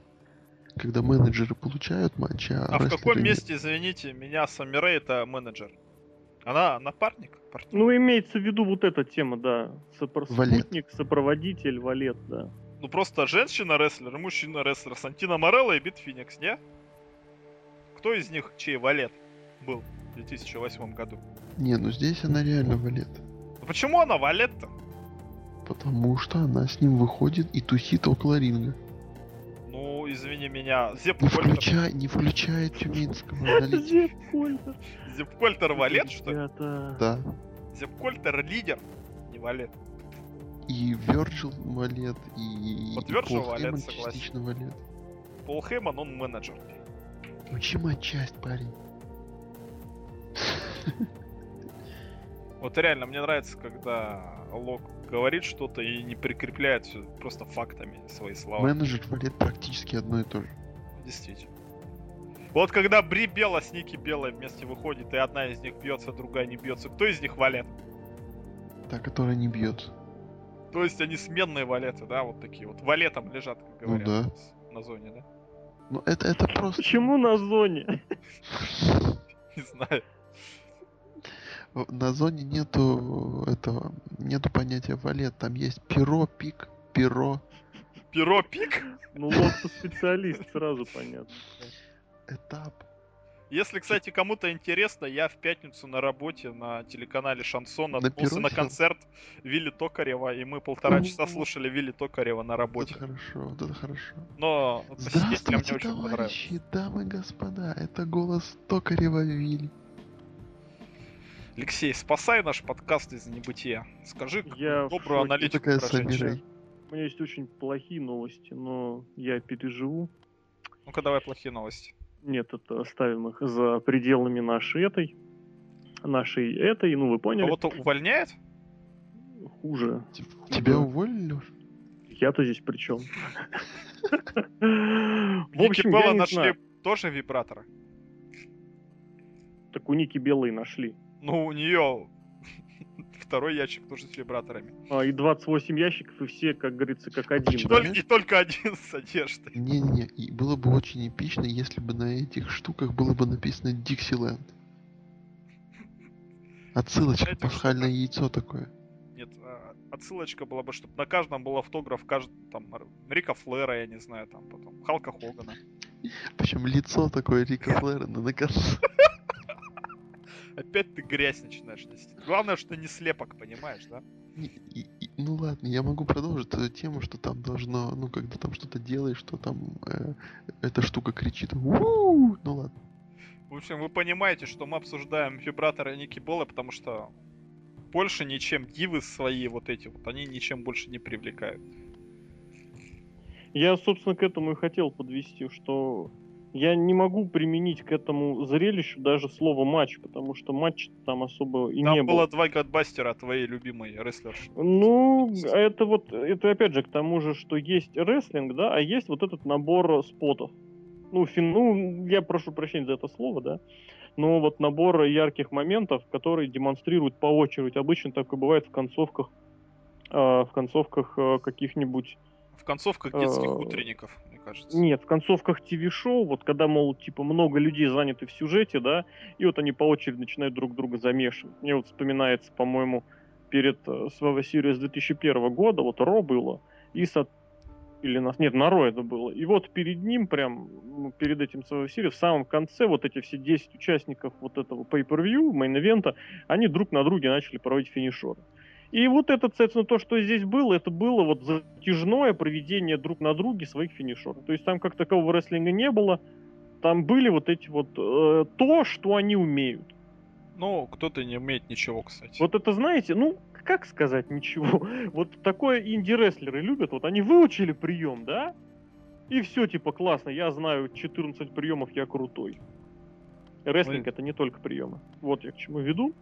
Когда менеджеры получают матч, а в каком месте, извините, меня Саму Рэй это менеджер? Она напарник? Ну, имеется в виду вот эта тема, да. Спутник, сопроводитель, валет, да. Ну, просто женщина-рестлер и мужчина-рестлер. Сантино Морелло и Бит Феникс, не? Кто из них чей валет был в 2008 году? Не, ну здесь она реально валет. Но почему она валет-то? Потому что она с ним выходит и тусит около ринга. Ну, извини меня, Не включай тюменского аналитика. Зепкольтер. Зепкольтер валет, что ли? Да. Зепкольтер лидер, не валет. И Вёрджил валет, и Пол Хейман частично валет. Пол Хейман, он менеджер. Учим отчасть, парень. Вот реально, мне нравится, когда Лок говорит что-то и не прикрепляет все просто фактами свои слова. Менеджер валет практически одно и то же. Действительно. Вот когда Бри Белла с Ники Белой вместе выходит, и одна из них бьется, другая не бьется, кто из них валет? Та, которая не бьется. То есть они сменные валеты, да, вот такие вот. Валетом лежат, как говорят, ну, да. На зоне, да? Ну это просто... Почему на зоне? Не знаю. На зоне нету понятия валет, там есть перо. Перо пик? Ну вот специалист, сразу понятно. Этап. Если, кстати, кому-то интересно, я в пятницу на работе на телеканале Шансон отбылся на концерт Вилли Токарева, и мы 1,5 часа слушали Вилли Токарева на работе. Это хорошо. Но посетителям мне очень понравилось. Здравствуйте, товарищи, дамы и господа, это голос Токарева Вилли. Алексей, спасай наш подкаст из небытия. Скажи добрую аналитику про женщин. У меня есть очень плохие новости, но я переживу. Ну-ка, давай плохие новости. Нет, это оставим их за пределами нашей этой, ну вы поняли. Кого-то увольняет? Хуже. Тебя уволили? Я-то здесь при чем? В общем, Ники Белла нашли тоже вибраторы? Так у Ники Беллы нашли. Ну, у нее второй ящик тоже с вибраторами. А, и 28 ящиков, и все, как говорится, как один. И только один с одеждой. Не-не, было бы очень эпично, если бы на этих штуках было бы написано Диксиленд. Отсылочка, пасхальное яйцо такое. Нет, отсылочка была бы, чтобы на каждом был автограф, там, Рика Флэра, я не знаю, там, потом, Халка Хогана. Причем лицо такое Рика Флэра, но на каждом... Опять ты грязь начинаешь носить. Главное, что не слепок, понимаешь, да? Ну ладно, я могу продолжить эту тему, что там должно... Ну, когда там что-то делаешь, что там эта штука кричит. Ну ладно. В общем, вы понимаете, что мы обсуждаем вибраторы Ники Беллы, потому что больше ничем дивы свои вот эти вот, они ничем больше не привлекают. Я, собственно, к этому и хотел подвести, что... Я не могу применить к этому зрелищу даже слово матч, потому что матч там особо и там не было. Там было 2 гадбастера от твоей любимой рестлерши. Ну, это опять же к тому же, что есть рестлинг, да, а есть вот этот набор спотов. Ну, я прошу прощения за это слово, да, но вот набор ярких моментов, которые демонстрируют по очереди. Обычно так и бывает в концовках каких-нибудь... В концовках детских утренников, мне кажется. Нет, в концовках ТВ-шоу, вот когда, мол, типа, много людей заняты в сюжете, да, и вот они по очереди начинают друг друга замешивать. Мне вот вспоминается, по-моему, перед своего серии с 2001 года, вот Ро было, и на Ро это было. И вот перед ним, прям перед этим своего серии, в самом конце, вот эти все 10 участников вот этого pay-per-view, мейн-эвента, они друг на друге начали проводить финишеры. И вот это, соответственно, то, что здесь было, это было вот затяжное проведение друг на друге своих финишеров. То есть там как такового рестлинга не было, там были вот эти вот то, что они умеют. Ну, кто-то не умеет ничего, кстати. Вот это, знаете, ну, как сказать ничего? Вот такое инди-рестлеры любят, вот они выучили прием, да? И все, типа, классно, я знаю 14 приемов, я крутой. Рестлинг — это не только приемы. Вот я к чему веду.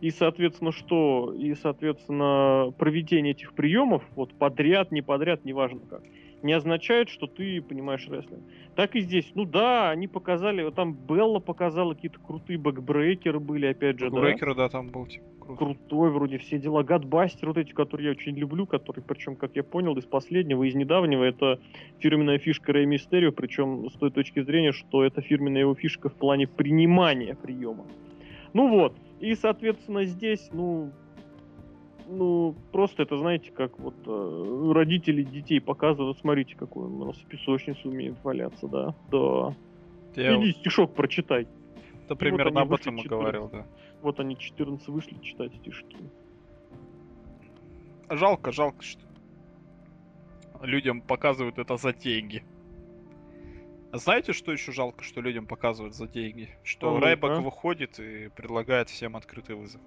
И, соответственно, проведение этих приемов, вот подряд, неважно как, не означает, что ты понимаешь рестлинг. Так и здесь. Ну да, они показали, там Белла показала, какие-то крутые бэкбрейкеры были, опять же, да? Бэкбрейкеры, да, там был, типа, крутой вроде, все дела. Гадбастер, вот эти, которые я очень люблю, которые, причем, как я понял, из последнего, из недавнего, это фирменная фишка Рэй Мистерио, причем с той точки зрения, что это фирменная его фишка в плане принимания приема. Ну вот. И, соответственно, здесь, просто это, знаете, как вот родители детей показывают, смотрите, какой он у нас в песочнице умеет валяться, да, да. Иди стишок прочитай. Это примерно об этом и говорил, да. Вот они 14 вышли читать стишки. Жалко, что людям показывают это за деньги. Знаете, что еще жалко, что людям показывают за деньги? Что Райбек выходит и предлагает всем открытый вызов.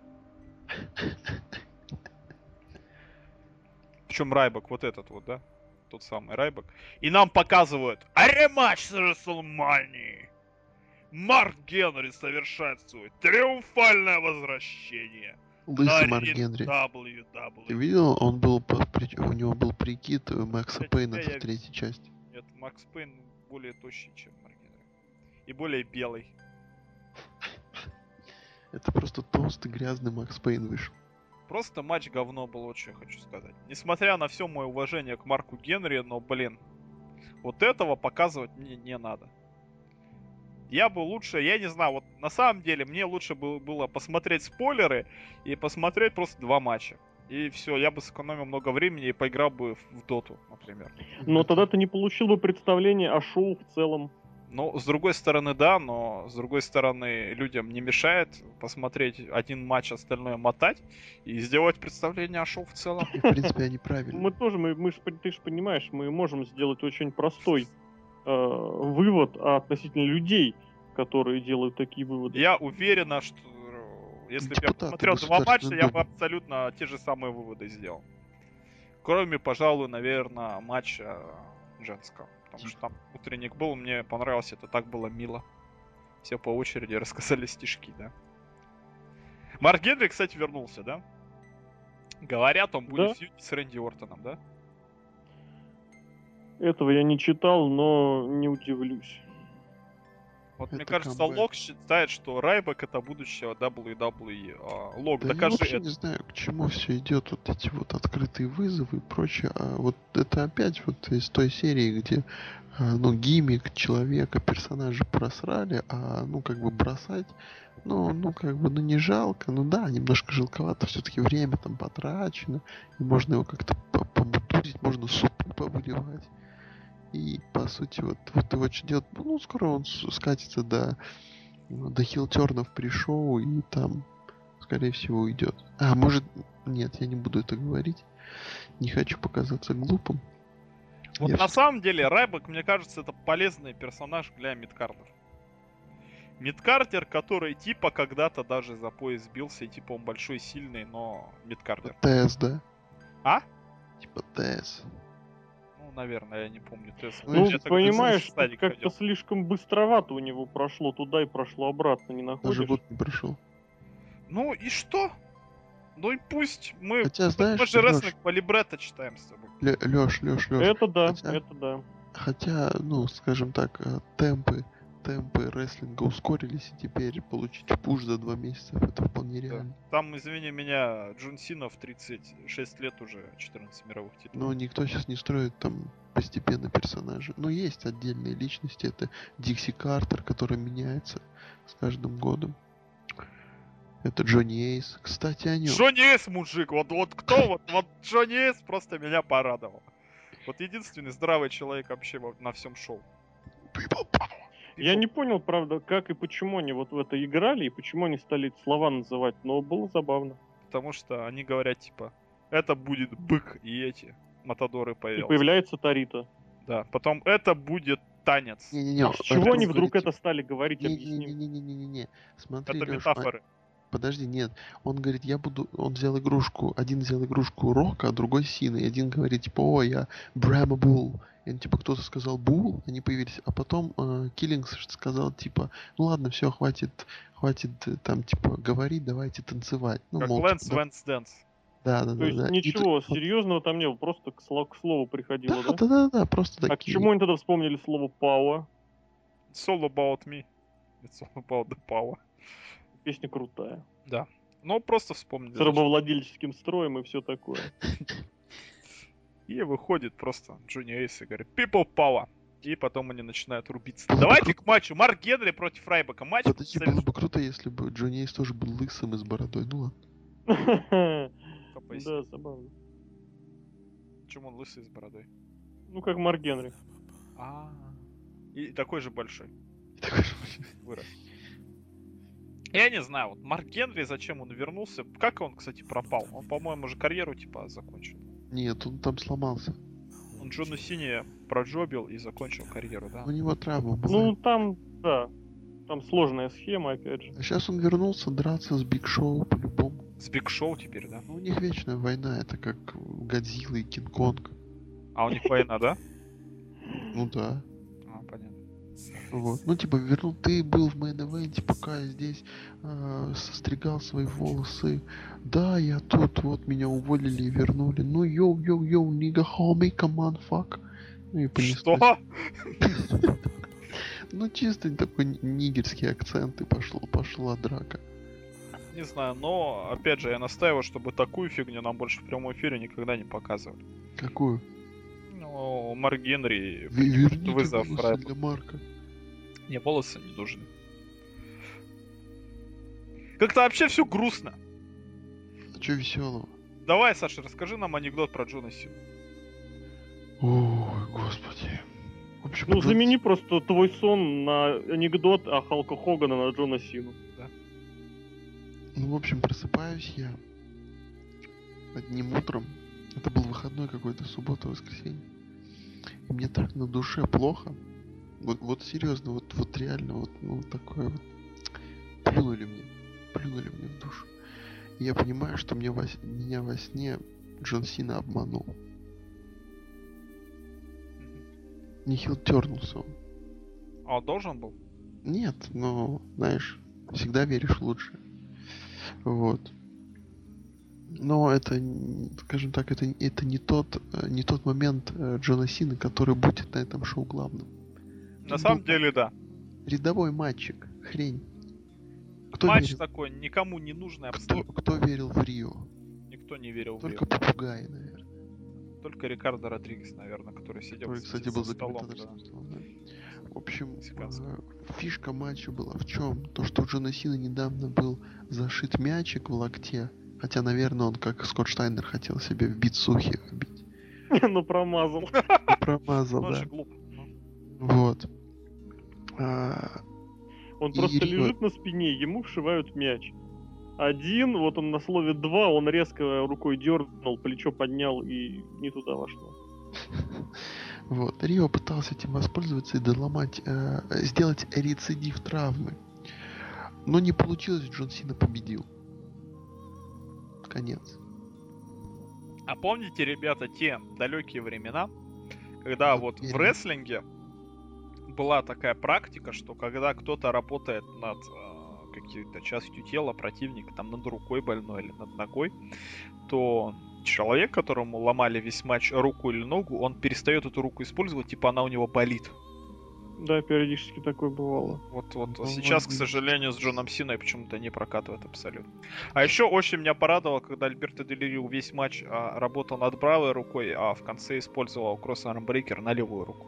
Причем Райбек, вот этот вот, да? Тот самый Райбек. И нам показывают рематч с Рестлманией. Марк Генри совершает свое триумфальное возвращение. Лысый Марк Генри. Ты видел, у него был прикид Макса Пейна в третьей части. Нет, Макс Пейн более тощий, чем Марк Генри. И более белый. Это просто толстый, грязный Макс Пейн вышел. Просто матч говно был, вот что я хочу сказать. Несмотря на все мое уважение к Марку Генри, но, блин, вот этого показывать мне не надо. Я бы лучше, я не знаю, вот на самом деле мне лучше было посмотреть спойлеры и посмотреть просто 2 матча. И все, я бы сэкономил много времени и поиграл бы в доту, например. Но тогда ты не получил бы представление о шоу в целом. Ну, с другой стороны, да, но с другой стороны, людям не мешает посмотреть один матч, остальное мотать и сделать представление о шоу в целом. И, в принципе, они правильные. Мы тоже, ты же понимаешь, мы можем сделать очень простой вывод относительно людей, которые делают такие выводы. Я уверена, что если бы я посмотрел 2 матча, я бы абсолютно те же самые выводы сделал. Кроме, пожалуй, наверное, матча женского. Потому что там утренник был, мне понравился, это так было мило. Все по очереди рассказали стишки, да. Марк Генри, кстати, вернулся, да? Говорят, он будет фьюд с Рэнди Ортоном, да? Этого я не читал, но не удивлюсь. Вот это мне кажется, камбэк. Лок считает, что Райбек это будущего WWE. Лок, да докажи это. Я не знаю, к чему все идет, вот эти вот открытые вызовы и прочее. А вот это опять вот из той серии, где ну, гиммик человека, персонажа просрали, а ну как бы бросать, ну как бы, ну не жалко, ну да, немножко жалковато, все-таки время там потрачено, и можно его как-то побудить, можно супы побудевать. И, по сути, вот его ждет, ну, скоро он скатится до хилтернов при шоу, и там, скорее всего, уйдет. А, может... Нет, я не буду это говорить. Не хочу показаться глупым. Вот я на самом деле, Райбек, мне кажется, это полезный персонаж для мидкартера. Мидкартер, который типа когда-то даже за пояс сбился, и типа он большой, сильный, но мидкартер. ТС, да? А? Типа ТС. Наверное, я не помню. Ну, понимаешь, как-то слишком быстровато у него прошло туда и прошло обратно, не находишь? Даже год не прошел. Ну и что? Ну и пусть мы... Хотя, знаешь, мы же рестлинг по либретто читаем с тобой. Лёш. Это да, это да. Хотя, ну, скажем так, темпы рестлинга ускорились, и теперь получить пуш за 2 месяца, это вполне реально. Там, извини меня, Джон Сина в 36 лет уже 14 мировых титулов. Но никто сейчас не строит там постепенно персонажи. Но есть отдельные личности, это Дикси Картер, который меняется с каждым годом. Это Джонни Эйс. Кстати, о нем. Джонни Эйс, мужик, вот Джонни Эйс просто меня порадовал. Вот единственный здравый человек вообще на всем шоу. Я не понял, правда, как и почему они вот в это играли, и почему они стали эти слова называть, но было забавно. Потому что они говорят, типа, это будет бык, и эти матадоры появятся. И появляется Тарита. Да, потом это будет танец. Не-не-не, а с чего они вдруг говорите... это стали говорить, объясним? Не-не-не-не, смотри, это Лёш, метафоры. Подожди, нет. Он говорит, Он взял игрушку. Один взял игрушку Рока, а другой Сина. И один говорит, типа, о, я Брама Бул. И типа, кто-то сказал Бул, они появились. А потом Киллингс сказал, типа, ну ладно, все, хватит там, типа, говорить, давайте танцевать. Ну, как Лэнс Вэнс Дэнс. Да. То есть ничего серьезного там не было, просто к слову приходило, да? Да, просто так. А к чему они тогда вспомнили слово Power? It's all about me. It's all about the power. Песня крутая. Да. Но просто вспомнить. С рабовладельческим строем и все такое. И выходит просто Джонни Эйс и говорит People Power. И потом они начинают рубиться. Давайте к матчу. Марк Генри против Райбека. Матч. Было бы круто, если бы Джонни Эйс тоже был лысым и с бородой. Ну ладно. Да, забавно. Почему он лысый и с бородой? Ну как Марк Генри. И такой же большой. Вырос. Я не знаю, вот Марк Генри, зачем он вернулся? Как он, кстати, пропал? Он, по-моему, уже карьеру, типа, закончил. Нет, он там сломался. Он Джону Сине проджобил и закончил карьеру, да? У него травма была. Ну, там, да. Там сложная схема, опять же. А сейчас он вернулся драться с Биг Шоу, по-любому. С Биг Шоу теперь, да? Ну, у них вечная война, это как Годзилла и Кинг-Конг. А у них война, да? Ну, да. Вот. Ну, типа, ты был в мейн-эвенте, пока я здесь состригал свои волосы. Да, я тут, вот, меня уволили и вернули. Ну, йоу, нига, хоми, команд, фак. Ну, и понеслось. Что? Ну, чисто такой нигерский акцент, и пошла драка. Не знаю, но, опять же, я настаиваю, чтобы такую фигню нам больше в прямом эфире никогда не показывали. Какую? Ну, Марк Генри вызов для Марка. Не, волосы не нужны. Как-то вообще все грустно. А что веселого? Давай, Саша, расскажи нам анекдот про Джона Сину. Ой, господи. Общем, ну, замени просто твой сон на анекдот о Халка Хогана на Джона Сину. Да. Ну, в общем, просыпаюсь я одним утром. Это был выходной какой-то, суббота, воскресенье. И мне так на душе плохо. Вот серьезно, вот реально, вот ну, такое вот. Плюнули мне в душу. И я понимаю, что меня во сне Джон Сина обманул. не хилтернулся он. А он должен был? Нет, но, знаешь, всегда веришь лучше. Вот. Но это, скажем так, это не тот момент Джона Сины, который будет на этом шоу главным. На самом деле, да. Рядовой матчик. Хрень. Кто матч верил? Такой, никому не нужный абсолютно. Кто верил в Рио? Никто не верил в Рио. Только попугаи, наверное. Только Рикардо Родригес, наверное, который сидел, который, кстати, был за столом. Да. В общем, фишка матча была в чем? То, что у Джона Сины недавно был зашит мячик в локте. Хотя, наверное, он, как Скотт Штайнер, хотел себе в бицухе вбить. Ну, промазал. Промазал, да. Он же глуп. Вот. Он просто лежит на спине, ему вшивают мяч. Один, вот он на слове два, он резко рукой дернул, плечо поднял и не туда вошло. Вот. Рио пытался этим воспользоваться и доломать, сделать рецидив травмы. Но не получилось, Джон Сина победил. Конец. А помните, ребята, те далекие времена, когда вот в рестлинге была такая практика, что когда кто-то работает над какой-то частью тела противника, там над рукой больной или над ногой, то человек, которому ломали весь матч руку или ногу, он перестает эту руку использовать, типа она у него болит. Да, периодически такое бывало. Вот. Сейчас, к сожалению, с Джоном Синой почему-то не прокатывает абсолютно. А еще очень меня порадовало, когда Альберто Дель Рио весь матч работал над правой рукой, а в конце использовал кросс-армбрейкер на левую руку.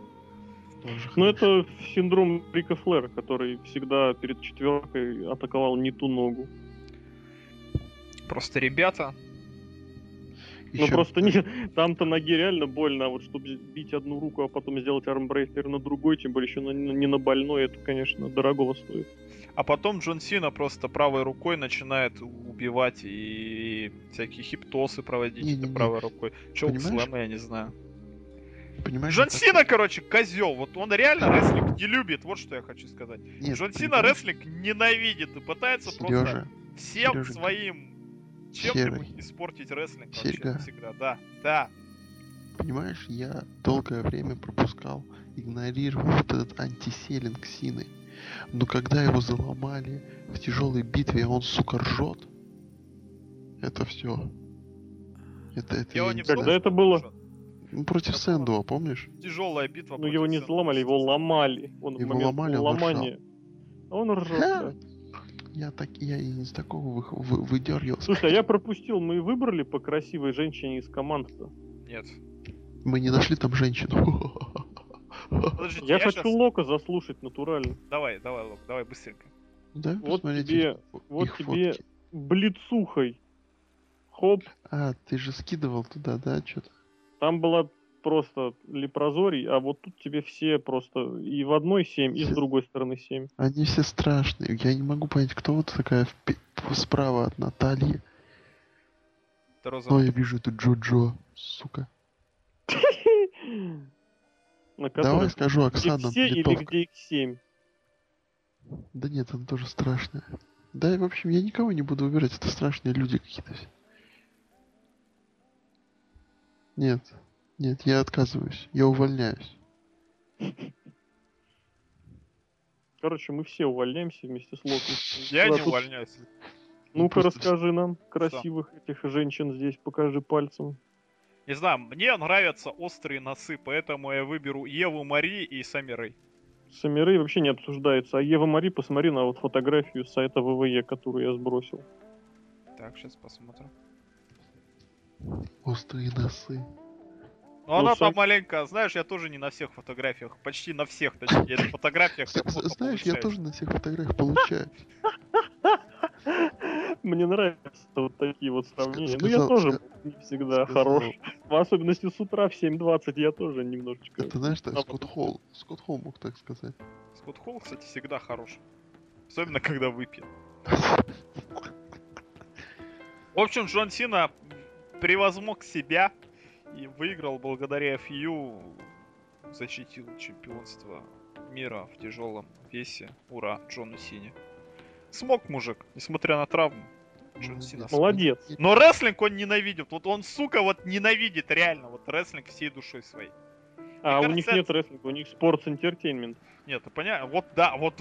Ну, это синдром Рика Флэра, который всегда перед четверкой атаковал не ту ногу. Просто ребята... Ну просто нет, там-то ноги реально больно, а вот чтобы бить одну руку, а потом сделать армбрейкер на другой, тем более еще не на больной, это, конечно, дорого стоит. А потом Джон Сина просто правой рукой начинает убивать и всякие хиптосы проводить правой рукой. Челк сломы, я не знаю. Понимаешь, Джон Сина, короче, козел. Вот он реально рестлинг не любит, вот что я хочу сказать. Нет, Джон Сина рестлинг ненавидит и пытается просто всем своим... чем-нибудь испортить рестлинг вообще всегда, да. Понимаешь, я долгое время пропускал, игнорировал вот этот антиселлинг Сины. Но когда его заломали в тяжелой битве, а он, сука, ржет, это все. Когда это было? Ну, против Сэндова, помнишь? Тяжелая битва. Ну, его не заломали, его ломали. Его ломали, он ржет. Я из такого выдергивался. Слушай, а я пропустил, мы выбрали по красивой женщине из команд-то? Нет. Мы не нашли там женщину. Подождите, я хочу сейчас... Лока заслушать натурально. Давай, Лок, давай быстренько. Да? Вот тебе, фотки. Блицухой. Хоп. А, ты же скидывал туда, да, что-то? Там была просто лепрозорий, а вот тут тебе все просто и в одной 7, и с другой стороны 7. Они все страшные. Я не могу понять, кто вот такая справа от Натальи. Но я вижу эту Джо-Джо, сука. Давай скажу, Оксана. Или где их 7? Да нет, она тоже страшная. Да и в общем, я никого не буду выбирать. Это страшные люди какие-то. Нет, я отказываюсь. Я увольняюсь. Короче, мы все увольняемся вместе с Локом. Я не увольняюсь. Ну-ка, расскажи нам красивых этих женщин здесь. Покажи пальцем. Не знаю, мне нравятся острые носы, поэтому я выберу Еву Мари и Саму Рэй. Саму Рэй вообще не обсуждается. А Ева Мари, посмотри на вот фотографию с сайта ВВЕ, которую я сбросил. Так, сейчас посмотрим. Острые носы. Ну, она там маленько, знаешь, я тоже не на всех фотографиях, почти на всех, точнее, фотографиях. Знаешь, я тоже на всех фотографиях получаю. Мне нравятся вот такие вот сравнения. Ну, я тоже не всегда хорош. В особенности с утра в 7:20 я тоже немножечко... Это, знаешь, так, Скотт Холл мог так сказать. Скотт Холл, кстати, всегда хорош. Особенно, когда выпьет. В общем, Джон Сина превозмог себя... И выиграл благодаря ФЮ, защитил чемпионство мира в тяжелом весе. Ура, Джону Сине. Смог мужик, несмотря на травму. Джон Сина молодец. Смог. Но рестлинг он ненавидит. Вот он, сука, ненавидит реально. Вот рестлинг всей душой своей. А у них нет рестлинга, у них спортс-энтертейнмент. Нет, ну понятно, вот да, вот,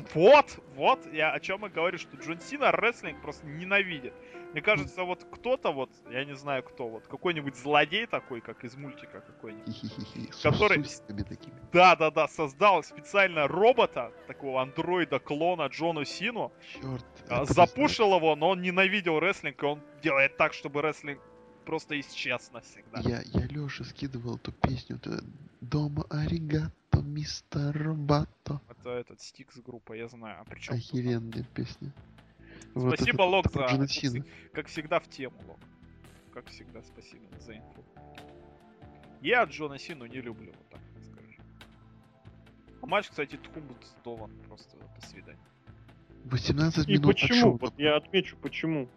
я о чем и говорю, что Джон Сина рестлинг просто ненавидит. Мне кажется, вот кто-то вот, я не знаю кто, вот какой-нибудь злодей такой, как из мультика какой-нибудь, который, да, создал специально робота, такого андроида-клона Джону Сину, запушил его, но он ненавидел рестлинг, и он делает так, чтобы рестлинг просто исчез навсегда. Я Лёше скидывал эту песню, «Дома аригато». Мистер Бато. Это этот Стикс группа, я знаю. А причем охеренная песня. Спасибо, вот Лок, за... Как всегда, в тему, Лок. Как всегда, спасибо за инфу. Я Джона Сину не люблю, вот так скажем. А матч, кстати, тхумбудстован. Просто до свидания. 18 минут. И почему? Вот я отмечу, почему.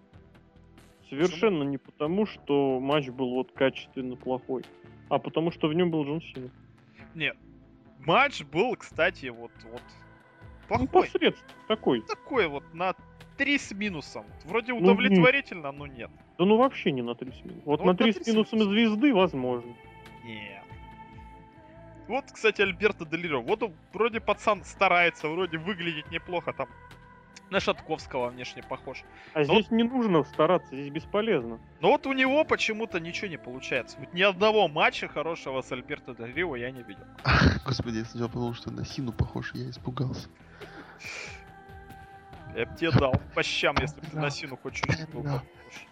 Совершенно не потому, что матч был вот качественно плохой, а потому, что в нем был Джон Сина. Нет. Матч был, кстати, вот плохой. Ну, посредственно, такой. Такой вот, на 3 с минусом. Вроде удовлетворительно, но нет. Да ну вообще не на 3 с минусом. Вот на 3 с минусом звезды возможно. Нет. Вот, кстати, Альберто Дель Рио. Вот он, вроде пацан старается, вроде выглядит неплохо там. На Шатковского внешне похож. А но здесь вот... не нужно стараться, здесь бесполезно. Но вот у него почему-то ничего не получается. Вот ни одного матча хорошего с Альберто Дель Рио я не видел. Господи, я сначала подумал, что на Сину похож, я испугался. Я бы тебе дал по щам, если бы ты на Сину хоть чуть-чуть был похож.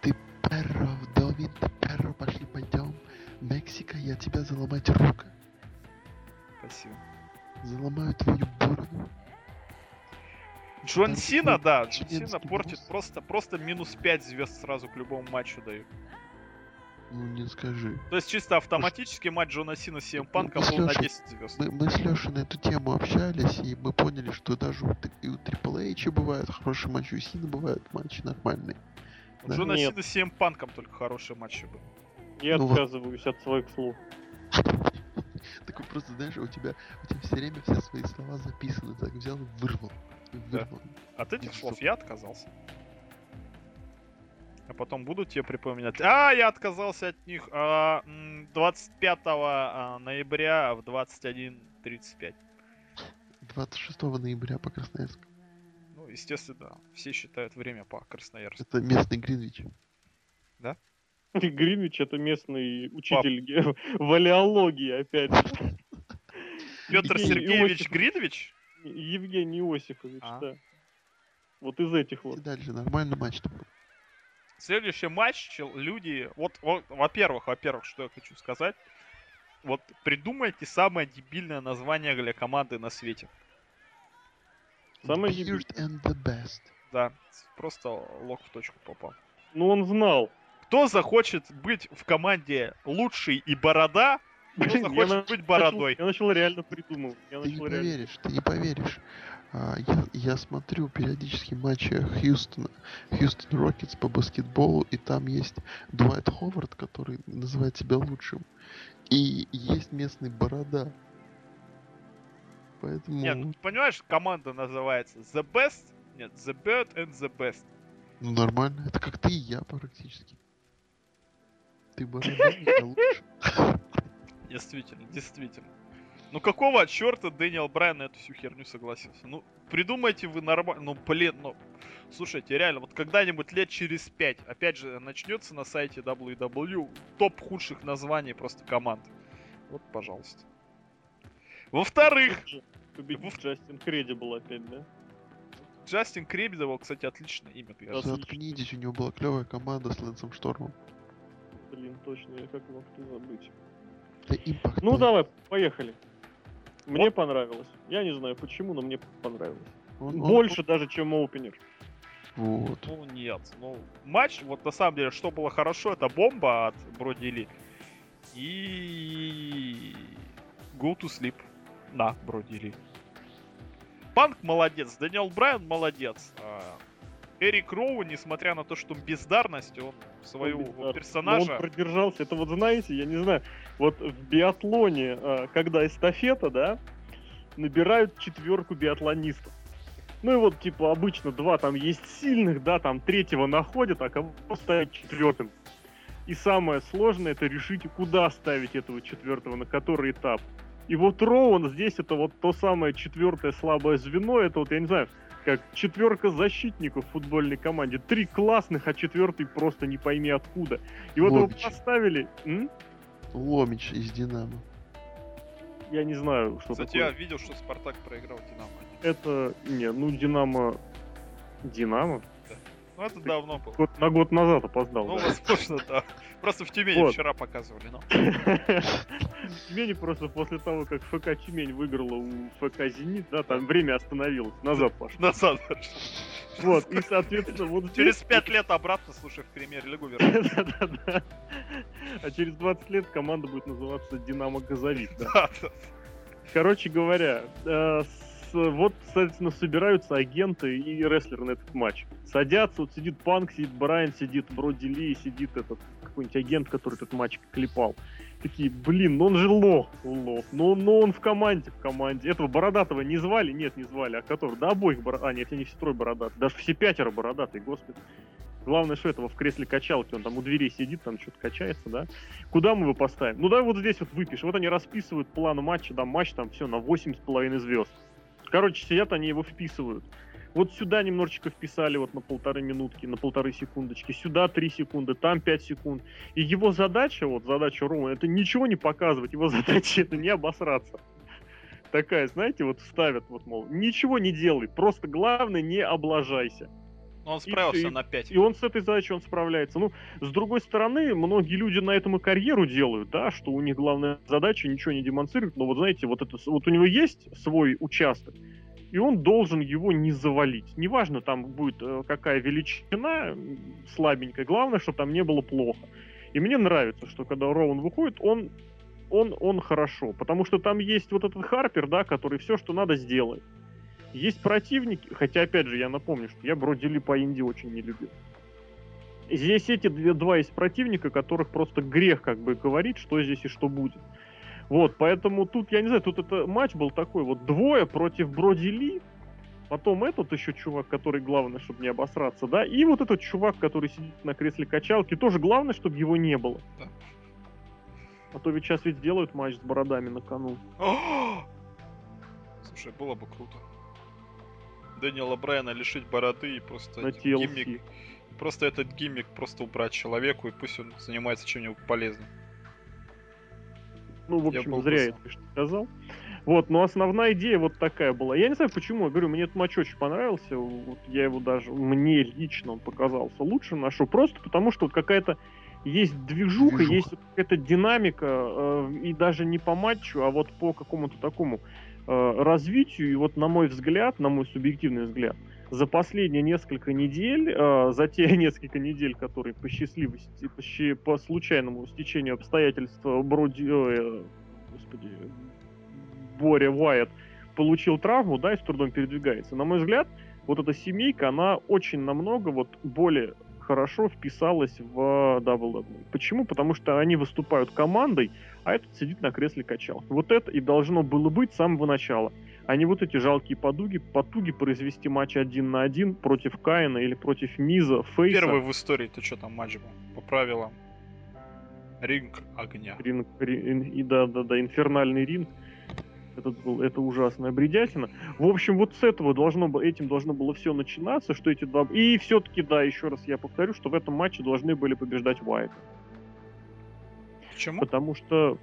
Ты перро в доме, ты перро, пошли пойдем. Мексика, я тебя заломать руку. Спасибо. Заломаю твою бороду. Джон Сина, да, Джон Сина портит просто минус 5 звезд сразу к любому матчу дают. Ну не скажи. То есть чисто автоматически матч Джона Сина с Сим Панком был на 10 звезд. Мы с Лешей на эту тему общались, и мы поняли, что даже у Трипл Эйча бывают хорошие матчи, у Сина бывают матчи нормальные. У Джона Сина с Сим Панком только хорошие матчи были. Я отказываюсь от своих слов. Такой просто, знаешь, у тебя все время все свои слова записаны, так взял и вырвал. Да. От этих слов я отказался. А потом буду тебе припоминать. Я отказался от них 25 ноября в 21:35. 26 ноября по Красноярску. Ну, естественно, да. Все считают время по Красноярску. Это местный Гринвич. Да? Гринвич — это местный учитель валеологии, опять же. Петр Сергеевич Гринвич? Евгений Иосифович, да. Вот из этих вот. И дальше нормальный матч там был. Следующий матч, люди... Вот, во-первых, что я хочу сказать. Вот придумайте самое дебильное название для команды на свете. Самое дебильное. And the best. Да, просто Лок в точку попал. Ну он знал. Кто захочет быть в команде лучший и борода... Кто захочет быть бородой? Я начал реально придумывать. Ты не поверишь. Я смотрю периодически матчи Хьюстон Рокетс по баскетболу, и там есть Дуайт Ховард, который называет себя лучшим. И есть местный борода. Поэтому... Нет, ну, понимаешь, команда называется The Best, нет, The Bird and The Best. Ну нормально, это как ты и я практически. Ты борода, я лучше. Действительно. Ну какого черта Дэниел Брайан на эту всю херню согласился? Ну, придумайте вы нормально. Ну, блин, слушайте, реально, вот когда-нибудь лет через 5, опять же, начнется на сайте WWE топ худших названий просто команд. Вот, пожалуйста. Во-вторых... Победит Джастин Кредибл опять, да? Джастин Кредибл, кстати, отличное имя. Заткнитесь, у него была клевая команда с Лэнсом Штормом. Блин, точно, я как мог не забыть. Импакт, ну давай, поехали. Мне понравилось. Я не знаю почему, но мне понравилось. Больше даже, чем опенер. Вот. Ну нет. Ну, матч, вот на самом деле, что было хорошо, это бомба от Броди Ли. И Go to Sleep. На, Броди Ли. Панк молодец. Дэниел Брайан молодец. Эрик Роу, несмотря на то, что бездарность, он своего персонажа... Он продержался, это вот знаете, я не знаю, вот в биатлоне, когда эстафета, да, набирают 4 биатлонистов. Ну и вот, типа, обычно 2 там есть сильных, да, там 3-го находят, а кого ставят 4-м. И самое сложное — это решить, куда ставить этого 4-го, на который этап. И вот Роун здесь это вот то самое четвертое слабое звено, это вот, я не знаю, как четверка защитников в футбольной команде. Три классных, а четвертый просто не пойми откуда. И вот Ломич. Его поставили... Ломич из «Динамо». Я не знаю, что Кстати, такое. Я видел, что «Спартак» проиграл «Динамо». Это... Не, ну «Динамо». «Динамо»? Да. Ну это Ты давно было. На год назад опоздал. Ну, да. Возможно, да. Просто в Тюмени вчера показывали. В Тюмени просто после того, как ФК Тюмень выиграла у ФК «Зенит», да, там время остановилось, назад пошло. Назад пошло. Вот, и, соответственно, вот... Через 5 лет обратно, слушай, в премьер-лигу вернусь. Да-да-да. А через 20 лет команда будет называться «Динамо Газовит». Да. Короче говоря, вот, соответственно, собираются агенты и рестлеры на этот матч. Садятся, вот сидит Панк, сидит Брайан, сидит Броди Ли, сидит этот какой-нибудь агент, который этот матч клепал. Такие, блин, ну он же лох, но он в команде. Этого бородатого не звали? Нет, не звали. А который? Да обоих бородатых. А, нет, они все трое бородатые. Даже все пятеро бородатые, господи. Главное, что этого в кресле качалки, он там у дверей сидит, там что-то качается, да? Куда мы его поставим? Ну, давай вот здесь вот выпишем. Вот они расписывают план матча, да, матч там все на 8,5 звезд. Короче, сидят, они его вписывают. Вот сюда немножечко вписали вот на полторы минутки, на полторы секундочки. Сюда 3 секунды, там 5 секунд. И его задача, вот задача Рома, это ничего не показывать. Его задача это не обосраться. Такая, знаете, вот ставят, вот мол, ничего не делай. Просто главное не облажайся. Но он справился на 5. И он с этой задачей он справляется. Ну, с другой стороны, многие люди на этом и карьеру делают, да, что у них главная задача ничего не демонстрировать. Но вот знаете, вот это вот у него есть свой участок. И он должен его не завалить. Неважно, там будет какая величина слабенькая. Главное, чтобы там не было плохо. И мне нравится, что когда Роун выходит, он хорошо. Потому что там есть вот этот Харпер, да, который все, что надо, сделает. Есть противники, хотя, опять же, я напомню, что я Броди Ли по инди очень не любил. Здесь эти два есть противника, которых просто грех как бы говорить, что здесь и что будет. Вот, поэтому тут, я не знаю, тут это матч был такой, вот двое против Броди Ли, потом этот еще чувак, который главное, чтобы не обосраться, да, и вот этот чувак, который сидит на кресле качалки, тоже главное, чтобы его не было. А то ведь сейчас ведь делают матч с бородами на кону. Слушай, было бы круто. Дэниела Брайана лишить бороды и просто этот гиммик, просто убрать человеку, и пусть он занимается чем-нибудь полезным. Ну, в общем, зря я это сказал. Вот, но основная идея вот такая была. Я не знаю, почему, я говорю, мне этот матч очень понравился. Вот я его даже, мне лично он показался лучшим нашел. Просто потому, что вот какая-то есть движуха. Есть какая-то динамика. И даже не по матчу, а вот по какому-то такому развитию. И вот на мой взгляд, на мой субъективный взгляд, за последние несколько недель, за те несколько недель, которые по счастливости, по случайному стечению обстоятельств Боря Уайетт получил травму, да, и с трудом передвигается. На мой взгляд, вот эта семейка, она очень намного вот более хорошо вписалась в WWE. Почему? Потому что они выступают командой, а этот сидит на кресле качалки. Вот это и должно было быть с самого начала. А не вот эти жалкие потуги произвести матч 1 на 1 против Каина или против Миза, Фейса. Первый в истории, ты что там матч был? По правилам. Ринг огня. Ринг, инфернальный ринг. Это ужасная бредятина. В общем, вот с этого этим должно было все начинаться, что эти два... И все-таки, да, еще раз я повторю, что в этом матче должны были побеждать Уайт. Почему? Потому что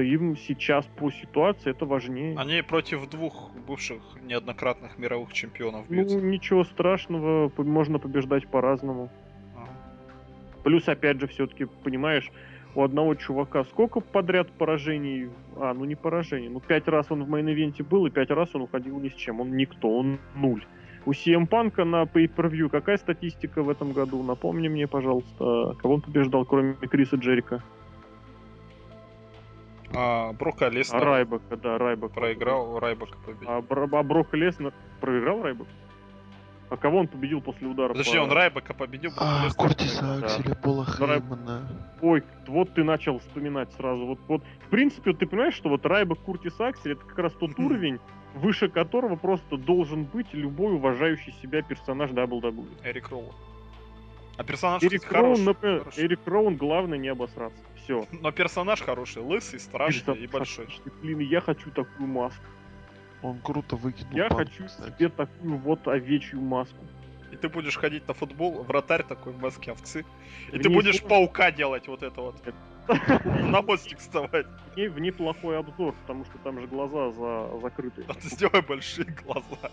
им сейчас по ситуации это важнее. Они против двух бывших неоднократных мировых чемпионов бьются. Ну, ничего страшного, можно побеждать по-разному. А. Плюс, опять же, все-таки, понимаешь, у одного чувака сколько подряд поражений? А, ну не поражений, ну 5 раз он в мейн-ивенте был, и 5 раз он уходил ни с чем. Он никто, он 0. У CM Панка на pay-per-view какая статистика в этом году? Напомни мне, пожалуйста, кого он побеждал, кроме Криса Джерика? А Брока Леснер. Райбека, да, Райбек. Проиграл, Райбека победил. А Брока Леснер проиграл Райбека? А кого он победил после удара? Подожди, он Райбека победил. Кортиса Акселя, Пола Хеймана. Ой, вот ты начал вспоминать сразу. Вот. В принципе, вот ты понимаешь, что вот Райбек, Куртис Аксель — это как раз тот уровень, выше которого просто должен быть любой уважающий себя персонаж WWE. Эрик Роун. А персонаж хороший. Эрик Роун, главное не обосраться. Все. Но персонаж хороший, лысый, страшный и большой. Блин, я хочу такую маску. Он круто выкинул. Я хочу себе такую вот овечью маску. И ты будешь ходить на футбол, вратарь такой в маске овцы. И ты будешь паука делать вот это вот. На мостик вставать. И в неплохой обзор, потому что там же глаза закрыты. А ты сделай большие глаза.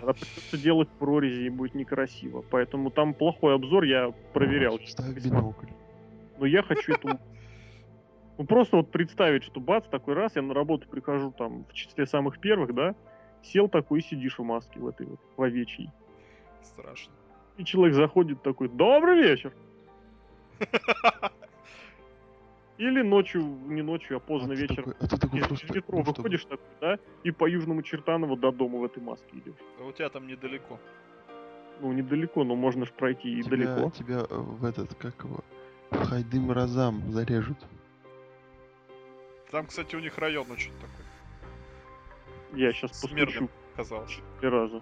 Просто делать прорези будет некрасиво. Поэтому там плохой обзор, я проверял. Но я хочу эту... Ну просто вот представить, что бац, такой раз я на работу прихожу там в числе самых первых, да, сел такой и сидишь в маске в этой вот, в овечьей. Страшно. И человек заходит такой: добрый вечер! Или ночью, не ночью, а поздно вечером из метро выходишь такой, да, и по Южному Чертанову до дома в этой маске идешь. А у тебя там недалеко. Ну, недалеко, но можно же пройти и далеко. Тебя в этот, как его, Хайдым Разам зарежут. Там, кстати, у них район очень такой. Я сейчас посмотрю. Казалось. Три раза.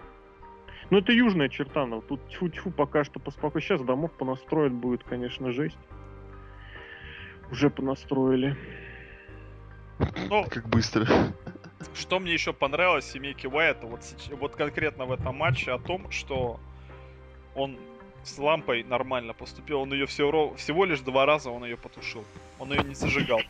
Ну, это Южная Чертаново. Тут тьфу-тьфу пока что поспокойно. Сейчас домов понастроят будет, конечно, жесть. Уже понастроили. Ну, как быстро. Что мне еще понравилось семейки Уайта, вот конкретно в этом матче, о том, что он с лампой нормально поступил. Он ее всего лишь 2 раза он ее потушил. Он ее не зажигал.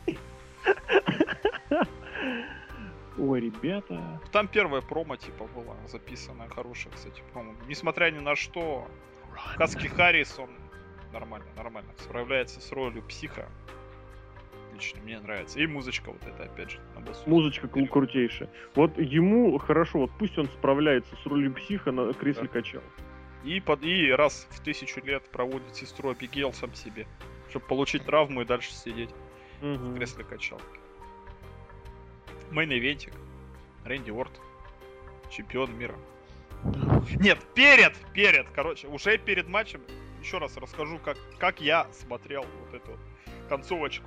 Ой, ребята. Там первая промо, типа, была записанная, хорошая, кстати, промо. Несмотря ни на что, Каски Харрис, он нормально справляется с ролью психа. Отлично, мне нравится. И музычка вот эта, опять же. Музычка крутейшая. Вот ему хорошо, вот пусть он справляется с ролью психа на кресле качал. И раз в 1000 лет проводит сестру Абигейл сам себе, чтобы получить травму и дальше сидеть в кресле качалки. Мейн-ивентик. Рэнди Ортон. Чемпион мира. Нет, перед, короче, уже перед матчем еще раз расскажу, как я смотрел вот эту концовочку.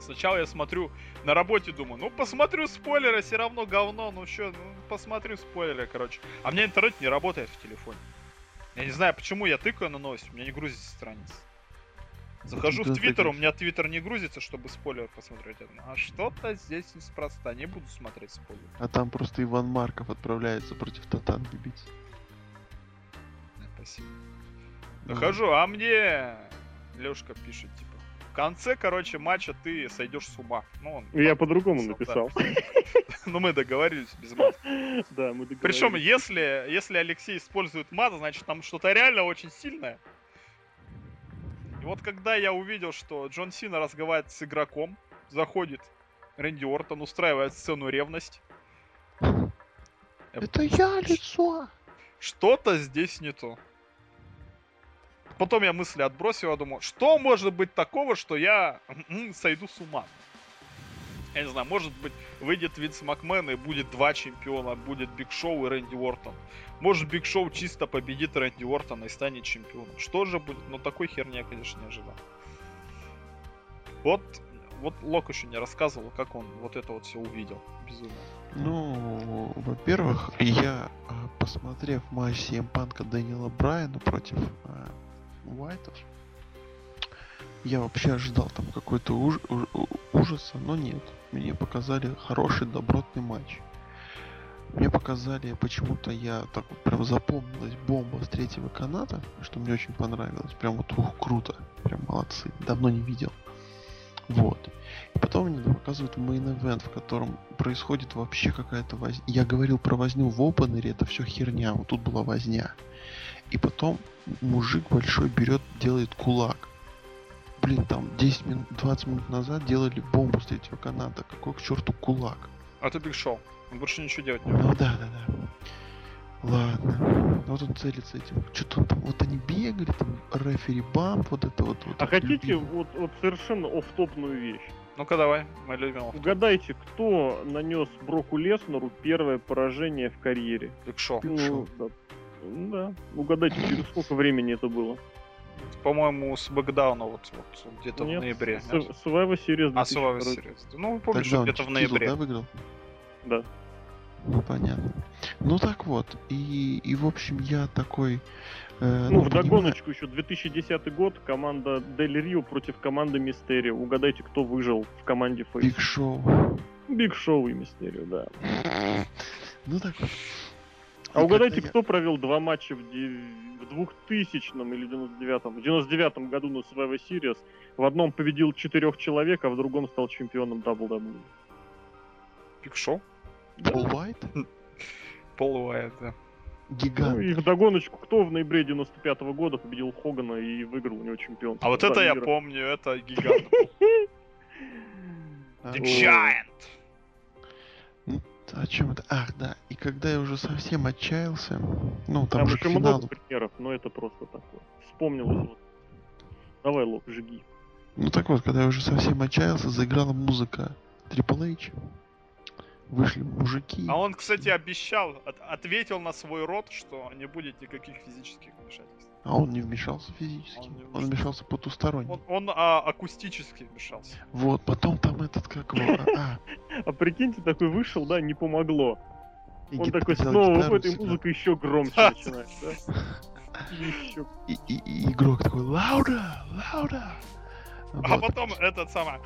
Сначала я смотрю на работе, думаю, ну посмотрю спойлеры, все равно говно, ну что, ну, посмотрю спойлеры, короче. А у меня интернет не работает в телефоне. Я не знаю, почему я тыкаю на новость, у меня не грузится страница. Захожу в Твиттер, у меня Твиттер не грузится, чтобы спойлер посмотреть. А что-то здесь неспроста, не буду смотреть спойлер. А там просто Иван Марков отправляется против Татан бить. Спасибо. Захожу, а мне Лёшка пишет, типа, в конце, короче, матча ты сойдешь с ума. Ну, он я по-другому написал. Ну, мы договорились без мата. Да, мы договорились. Причем, если Алексей использует мат, значит, там что-то реально очень сильное. И вот когда я увидел, что Джон Сина разговаривает с игроком, заходит Рэнди Ортон, устраивает сцену ревность. Это я лицо! Что-то здесь не то. Потом я мысли отбросил, я думаю, что может быть такого, что я сойду с ума? Я не знаю, может быть, выйдет Винс МакМен и будет 2 чемпиона, будет Биг Шоу и Рэнди Ортон. Может, Биг Шоу чисто победит Рэнди Ортона и станет чемпионом. Что же будет? Но такой херни я, конечно, не ожидал. Вот Лок еще не рассказывал, как он вот это вот все увидел. Безумно. Ну, во-первых, я, посмотрев матч Сим Панка Дэниела Брайана против Уайтов, я вообще ожидал там какой-то ужаса, но нет. Мне показали хороший, добротный матч. Мне показали, почему-то я так вот прям запомнилась бомба с 3-го каната, что мне очень понравилось. Прям вот, ух, круто. Прям молодцы. Давно не видел. Вот. И потом мне показывают мейн-эвент, в котором происходит вообще какая-то возня. Я говорил про возню в опенере, это все херня. Вот тут была возня. И потом мужик большой берет, делает кулак. Блин, там 10 минут, 20 минут назад делали бомбу с 3-го каната. Какой к черту кулак? А ты Биг Шоу. Он больше ничего делать не будет. Ну да. Ладно. Вот он целится этим. Что-то там, вот они бегали, там рефери бамп, вот это вот. А хотите вот совершенно оффтопную вещь? Ну-ка давай, мы любим оффтоп. Угадайте, кто нанес Броку Леснеру первое поражение в карьере? Биг Шоу. Да. Угадайте, через сколько времени это было? По-моему, с Бэкдауна вот где-то в ноябре. Survivor Series. А, Survivor Series. Ну, вы помните, что где-то в ноябре. Да, выиграл? Да. Ну, понятно. Ну, так вот. И в общем, я такой... ну, вдогоночку еще 2010 год. Команда Дель Рио против команды Мистерио. Угадайте, кто выжил в команде Фейс. Биг Шоу. Биг Шоу и Мистерио, да. Ну, так вот. А угадайте, кто провел два матча в 2000-м или 99-м? В 99-м году на Survivor Series в одном победил 4 человек, а в другом стал чемпионом WWE. Биг Шоу? Пол Уайт? Пол Уайт, да. Гигант. Ну, и вдогоночку, кто в ноябре 95-го года победил Хогана и выиграл у него чемпионство? А вот это я помню, это Гигант. The Giant! О чем это? Ах, да. И когда я уже совсем отчаялся, ну, там же к финалу... много примеров, но это просто такое. Вспомнилось. Давай, Лок, жги. Ну так вот, когда я уже совсем отчаялся, заиграла музыка Triple H. Вышли мужики. А он, кстати, обещал, ответил на свой род, что не будет никаких физических вмешательств. А он не вмешался физически. Он вмешался потусторонне. Он акустически вмешался. Вот, потом там этот как его... А прикиньте, такой вышел, да, не помогло. Он такой снова выходит, и музыка еще громче начинает, да? И игрок такой, лауда, лауда. А потом этот самый...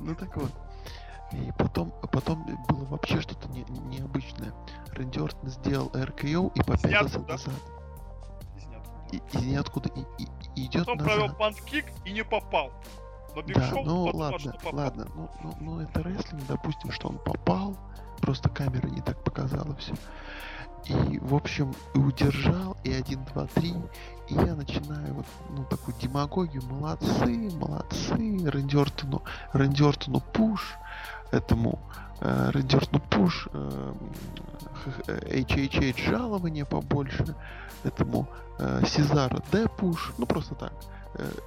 Ну так вот. И потом было вообще что-то необычное. Рэнди Ортон сделал РКО и попятился назад. Из ниоткуда. И идет потом назад. Провел панкик и не попал. Но Биг Шоу подумал, что попал. Ладно, ну это рестлинг, допустим, что он попал. Просто камера не так показала все. И, в общем, и удержал, и 1, 2, 3. И я начинаю вот, ну, такую демагогию. Молодцы, молодцы. Рэнди Ортону пуш. Этому Рэнди Ортону пуш. HHH жалование побольше. Этому Сезару Д пуш. Ну, просто так.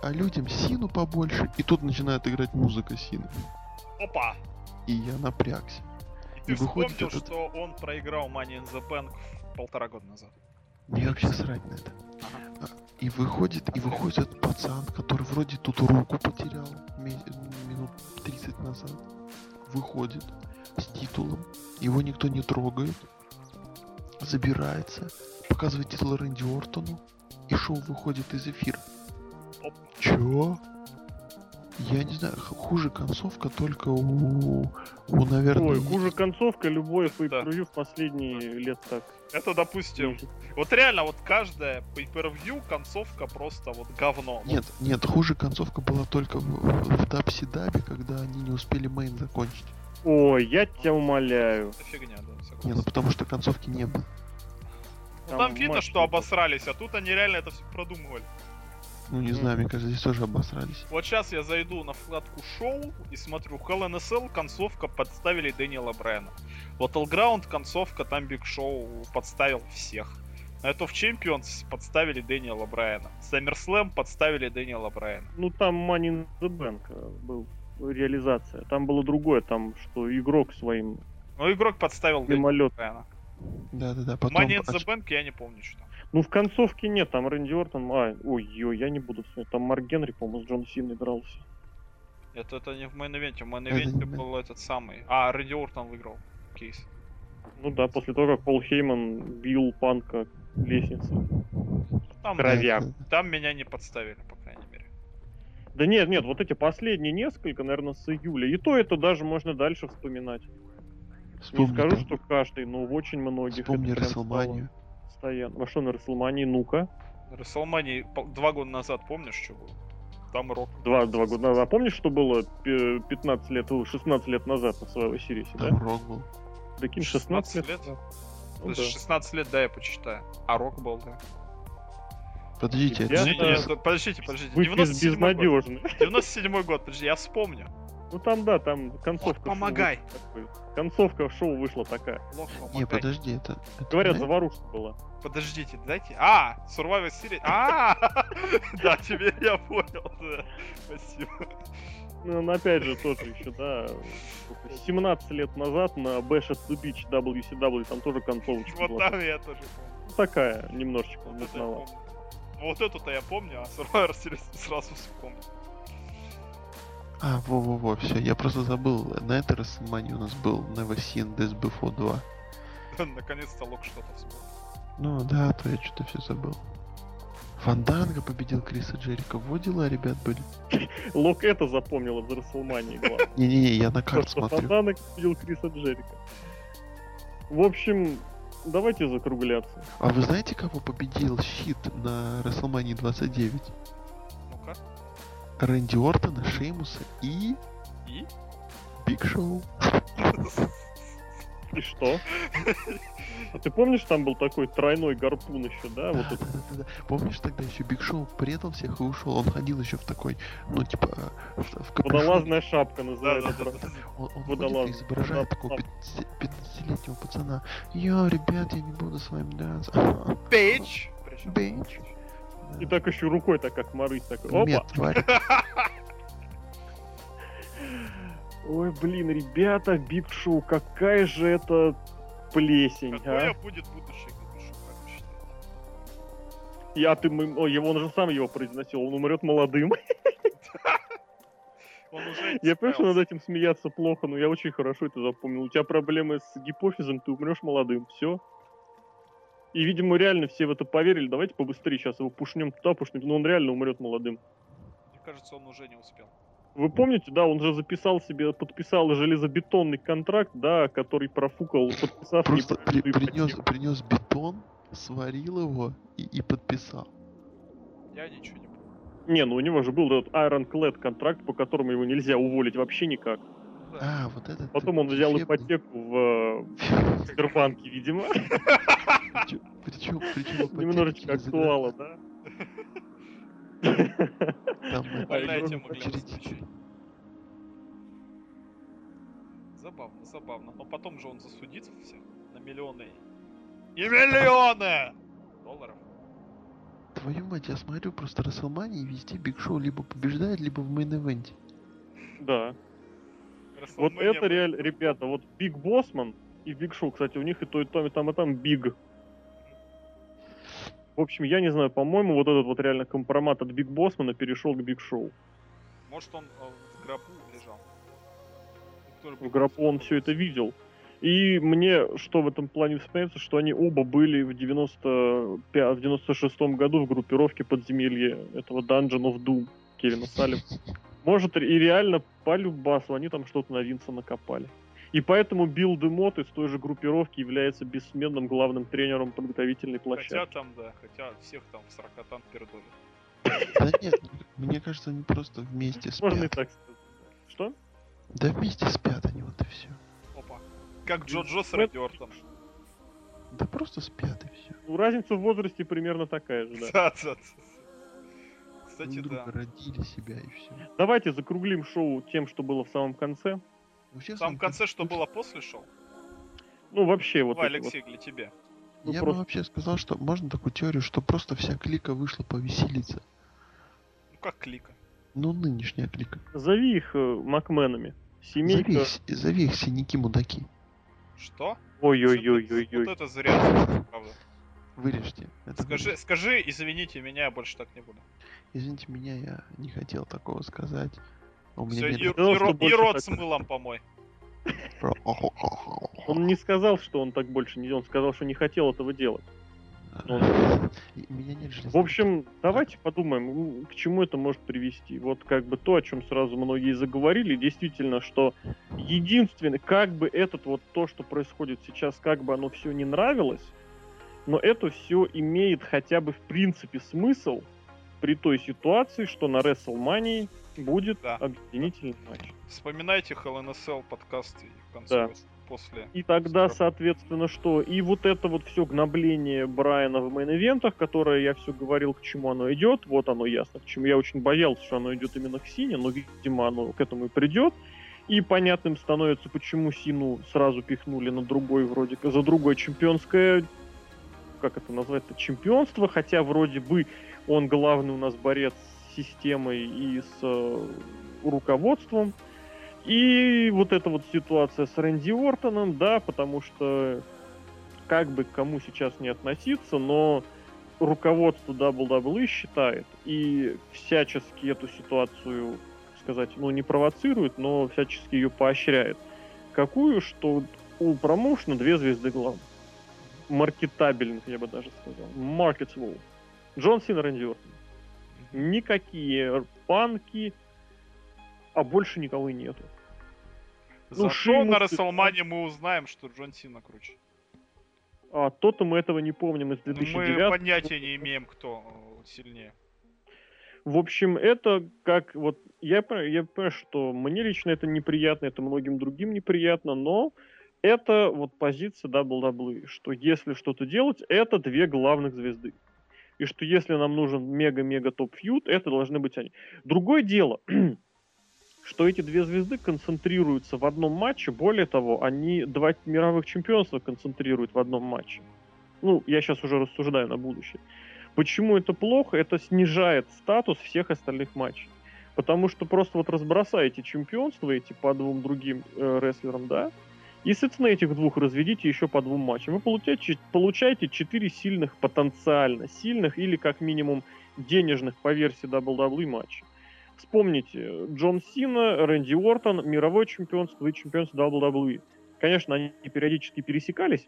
А людям Сину побольше. И тут начинает играть музыка Сины. Опа! И я напрягся. Ты вспомнил, что он проиграл Money in the Bank 1.5 года назад. Мне вообще срать на это. Ага. И выходит этот пацан, который вроде тут руку потерял минут 30 назад. Выходит с титулом. Его никто не трогает. Забирается. Показывает титул Рэнди Ортону. И шоу выходит из эфира. Оп. Чё? Я не знаю, хуже концовка только у наверное... Ой, хуже концовка любой pay-per-view в последние лет так. Это, допустим, вот реально, вот каждая pay-per-view концовка просто вот говно. Нет, хуже концовка была только в Дабси-Дабе, когда они не успели мейн закончить. Ой, я тебя умоляю. Это фигня, да, согласен. Не, ну потому что концовки не было. Ну там видно, что обосрались, а тут они реально это все продумывали. Ну, не знаю, мне кажется, здесь тоже обосрались. Вот сейчас я зайду на вкладку шоу и смотрю. Hell in a Cell концовка подставили Дэниела Брайана. Battleground концовка там Биг Шоу подставил всех. Night of Champions подставили Дэниела Брайана. SummerSlam подставили Дэниела Брайана. Ну, там Money in the Bank был реализация. Там было другое, там, что игрок своим... Ну, игрок подставил Дэниела Брайана. Да-да-да. Потом... Money in the Bank я не помню, что там. Ну, в концовке нет, там Рэнди Ортон... Ой-ой, я не буду смотреть. Там Марк Генри, по-моему, с Джон Синой дрался. Нет, это не в мейн-ивенте. В мейн-ивенте был этот самый... А, Рэнди Ортон выиграл кейс. Ну да, после того, как Пол Хейман бил Панка лестницей. Там кровяк. Там меня не подставили, по крайней мере. Да нет, вот эти последние несколько, наверное, с июля. И то это даже можно дальше вспоминать. Не скажу, что каждый, но в очень многих... Вспомни Рестлманию. Во что на Рестлмании? Ну-ка. На Рестлмании 2 года назад, помнишь, что было? Там Рок. 2 года назад. Помнишь, что было 16 лет назад на своей серисе, да? Там Рок был. Да кинь 16 лет? Да. Ну, да. 16 лет, да, я почитаю. А Рок был, да. Подождите, Подождите. 97-й год, подожди, я вспомню. Ну там, да, там концовка. Лох, помогай! Концовка в шоу вышла такая. Лох, помогай. Не, подожди, это говорят, заварушка была. Подождите, дайте. А! Survivor Series. А! Да, тебе я понял. Спасибо. Ну, опять же, тоже еще, да. 17 лет назад на Bash at the Beach WCW там тоже концовочка была. Вот там я тоже помню. Такая, немножечко. Вот эту-то я помню, а Survivor Series сразу вспомнил. А, во-во-во, все, я просто забыл. На этой Рестлмании у нас был Never Seen This Before 2. Наконец-то Лок что-то вспомнил. Ну да, то я что-то все забыл. Фанданга победил Криса Джерика. Вот дела, ребят, были. Лок это запомнил в Рестлмании. Не-не-не, я на карту смотрю. Фанданга победил Криса Джерика. В общем, давайте закругляться. А вы знаете, кого победил Щит на Рестлмании 29? Ну-ка. Рэнди Ортона, Шеймуса и... И? Биг Шоу. И что? А ты помнишь, там был такой тройной гарпун еще, да? Да, вот да, да, да. Помнишь, тогда еще Биг Шоу предал всех и ушел. Он ходил еще в такой, ну типа, в капюшон. Водолазная шапка называется. Да, да, да, да. Он водолаз изображает, да, такого 15-летнего пацана. Йо, ребят, я не буду с вами драться. Бейдж. Бейдж. И так еще рукой так как марысь такой. Опа. Нет, тварь. Ой, блин, ребята, Биг Шоу, какая же это плесень, какое будет будущее Биг Шоу, как вы считаете? Он же сам его произносил, он умрет молодым. Я понимаю, что над этим смеяться плохо, но я очень хорошо это запомнил. У тебя проблемы с гипофизом, ты умрешь молодым, все. И, видимо, реально все в это поверили, давайте побыстрее сейчас его пушнем туда, пушнем, но он реально умрет молодым. Мне кажется, он уже не успел. Вы помните, да, он же записал себе, подписал железобетонный контракт, да, который профукал, подписав... Просто принес бетон, сварил его и подписал. Я ничего не помню. Не, ну у него же был этот Ironclad контракт, по которому его нельзя уволить вообще никак. Да. А, вот это... Потом он взял ипотеку в Сбербанке, видимо. Причем ипотеку... Немножечко актуала, да? Там Забавно. Но потом же он засудится всех на миллионы и миллионы долларов. Твою мать, я смотрю просто Расселмании, везде Биг Шоу либо побеждает, либо в мейн-эвенте. Да. Вот это реально, ребята, вот Биг Боссман и Биг Шоу, кстати, у них и то, и там, и там, и там Биг. В общем, я не знаю, по-моему, вот этот вот реально компромат от Биг Боссмана перешел к Биг Шоу. Может, он в гробу лежал? В гробу он все это видел. И мне, что в этом плане вспоминается, что они оба были в 96-м году в группировке подземелья этого Dungeon of Doom Кевина Саллива. Может, и реально по любасу они там что-то на Винса накопали. И поэтому Билл Демот из той же группировки является бессменным главным тренером подготовительной площадки. Хотя всех там в 40 там пердолит. Да нет, мне кажется, они просто вместе спят. Можно и так сказать. Что? Да вместе спят они, вот и все. Опа. Как Джо-Джо с Рэнди Ортоном. Да просто спят и все. Ну, разница в возрасте примерно такая же, да. Кстати, да. Родили себя и все. Давайте закруглим шоу тем, что было в самом конце. В самом конце, что было после шоу? Ну, вообще, вот... Алексей, для тебя. Я бы вообще сказал, что можно такую теорию, что просто вся клика вышла повеселиться. Ну, как клика? Ну, нынешняя клика. Зови их МакМенами. Семейка... Зови их синяки-мудаки. Что? Ой-ой-ой-ой-ой. Вот это зря, правда. Вырежьте. Скажи, извините меня, я больше так не буду. Извините меня, я не хотел такого сказать. Все, и рот с мылом помой. Он не сказал, что он так больше не... Он сказал, что не хотел этого делать. В общем, давайте подумаем, к чему это может привести. Вот как бы то, о чем сразу многие заговорили, действительно, что единственное, как бы этот вот то, что происходит сейчас, как бы оно все не нравилось, но это все имеет хотя бы в принципе смысл при той ситуации, что на WrestleMania будет объединительный матч. Вспоминайте Hell in a Cell подкаст в конце после. И тогда, соответственно, что? И вот это вот все гнобление Брайана в мейн-ивентах, которое я все говорил, к чему оно идет, вот оно ясно, к чему я очень боялся, что оно идет именно к Сине, но, видимо, оно к этому и придет. И понятным становится, почему Сину сразу пихнули на другой, вроде как, за другое чемпионское, как это назвать-то, чемпионство, хотя вроде бы он главный у нас борец системой и с руководством. И вот эта вот ситуация с Рэнди Ортоном, да, потому что как бы к кому сейчас не относиться, но руководство WWE считает и всячески эту ситуацию сказать, ну, не провоцирует, но всячески ее поощряет. Какую, что у промоушена две звезды глав. Маркетабельных, я бы даже сказал. Marketable. Джон Сина, Рэнди Ортон. Никакие панки, а больше никого и нету. Зато на Расселмане мы узнаем, что Джон Сина круче. А то-то мы этого не помним из 2009. Мы понятия не имеем, кто сильнее. В общем, это как... вот я понимаю, что мне лично это неприятно, это многим другим неприятно, но это вот позиция WWE, что если что-то делать, это две главных звезды. И что если нам нужен мега-мега топ-фьюд, это должны быть они. Другое дело, что эти две звезды концентрируются в одном матче. Более того, они два мировых чемпионства концентрируют в одном матче. Ну, я сейчас уже рассуждаю на будущее. Почему это плохо? Это снижает статус всех остальных матчей. Потому что просто вот разбросаете чемпионства эти по двум другим рестлерам, да? И, соответственно, этих двух разведите еще по двум матчам. Вы получаете 4 сильных, потенциально сильных, или как минимум денежных по версии WWE матча. Вспомните, Джон Сина, Рэнди Ортон, мировое чемпионство и чемпионство WWE. Конечно, они периодически пересекались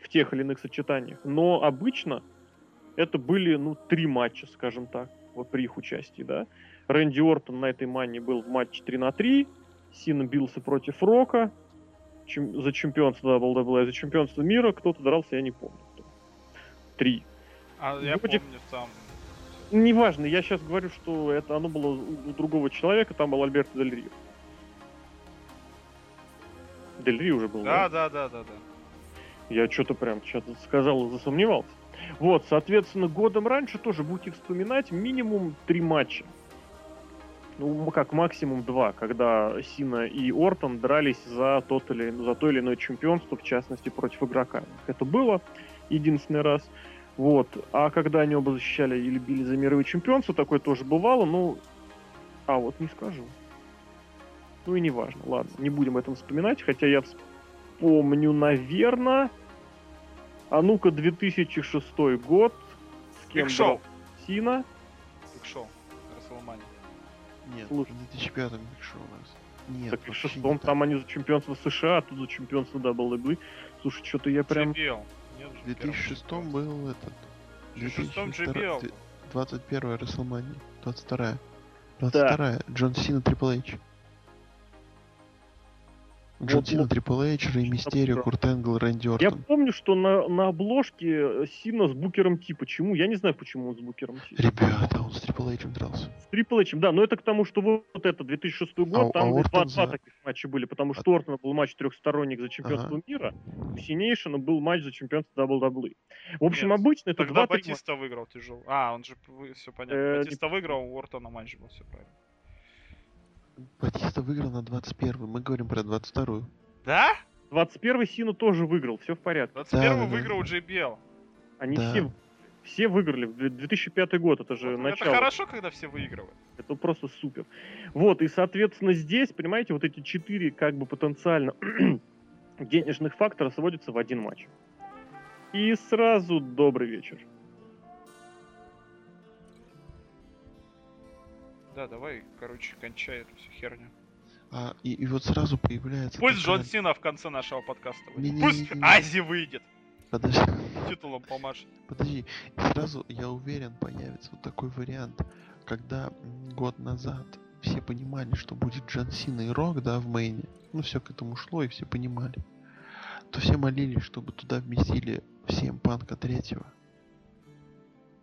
в тех или иных сочетаниях, но обычно это были, ну, 3 матча, скажем так, вот при их участии, да. Рэнди Ортон на этой мании был в матче 3-3, Сина бился против Рока, за чемпионство WWE, за чемпионство мира кто-то дрался, я не помню. 3. А я помню там... Неважно, я сейчас говорю, что это оно было у другого человека, там был Альберто Дель Рио. Дель Рио уже был. Да. Я что-то прям сейчас сказал и засомневался. Вот, соответственно, годом раньше тоже будете вспоминать минимум 3 матча. Ну, как максимум 2, когда Сина и Ортон дрались за то или иное чемпионство, в частности, против игрока. Это было единственный раз. Вот. А когда они оба защищали или били за мировые чемпионства, такое тоже бывало, ну... А вот не скажу. Ну и не важно. Ладно, не будем этом вспоминать, хотя я вспомню, наверное... А ну-ка, 2006 год. С кем был? Сина. Биг Шоу. Расселмания. Нет, слушай, в 2005-м Биг Шоу у нас. Нет, так в 2006-м там они за чемпионство США, а тут за чемпионство WWE. Слушай, что-то я прям... В 2006-м был этот... В 2006-м JBL. 21-я Расселмания, 22-я. 22-я, Джон Сина, Трипл Эйч. Джон Сина, Трипл Эйч, Рэй Мистерио, Курт Энгл, Рэнди Ортон. Я помню, что на обложке Сина с Букером Ти. Почему? Я не знаю, почему он с Букером Ти. Ребята, он с Трипл Эйчем дрался. С Трипл Эйчем, да, но это к тому, что вот это 2006 год, там 2 таких матча были, потому что Ортона был матч трехсторонник за чемпионство мира, у Синейшина был матч за чемпионство WWE. В общем, обычно это 2-3 матча. Тогда Батиста выиграл, тяжело. А, он же, все понятно, Батиста выиграл, у Ортона матч был, все правильно. Батиста выиграл на 21-й, мы говорим про 22-ю. Да? 21-й Сина тоже выиграл, все в порядке. 21-й выиграл JBL. Они все выиграли, 2005 год, это же начало. Это хорошо, когда все выигрывают. Это просто супер. Вот, и соответственно здесь, понимаете, вот эти 4 как бы потенциально денежных фактора сводятся в один матч. И сразу добрый вечер. Да, давай, короче, кончай эту всю херню. И вот сразу появляется... Пусть такая... Джон Сина в конце нашего подкаста выйдет. Пусть Ази выйдет. Подожди. Титулом помашет. Подожди. И сразу, я уверен, появится вот такой вариант, когда год назад все понимали, что будет Джон Сина и Рок, да, в Мэйне. Ну, все к этому шло, и все понимали. То все молились, чтобы туда вместили Сим Панка 3-го.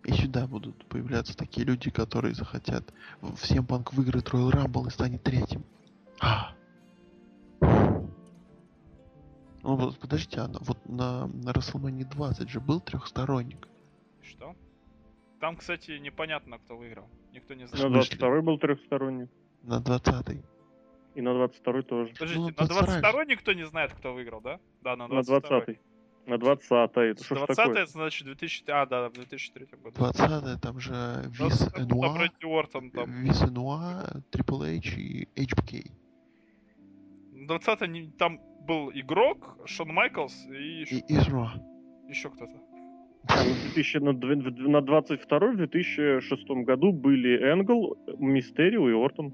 И сюда будут появляться такие люди, которые захотят. Всем Панк выиграет Royal Rumble и станет 3-м. Ну вот, подожди, Анна, вот на WrestleMania 20 же был трехсторонник. Что? Там, кстати, непонятно, кто выиграл. Никто не знает. На 22-й был трехсторонник. На 20-й. И на 22-й тоже. Подождите, ну, на 22-й никто не знает, кто выиграл, да? Да, на 20-й. На 20-е. 20-е, значит, 2003 год. 20-е, там же Вис Энуа, Трипл Эйч и HBK. 20-е, там был игрок, Шон Майклс и... Изруа. Еще кто-то. На 22-й, в 2006 году были Энгл, Мистерио и Ортон.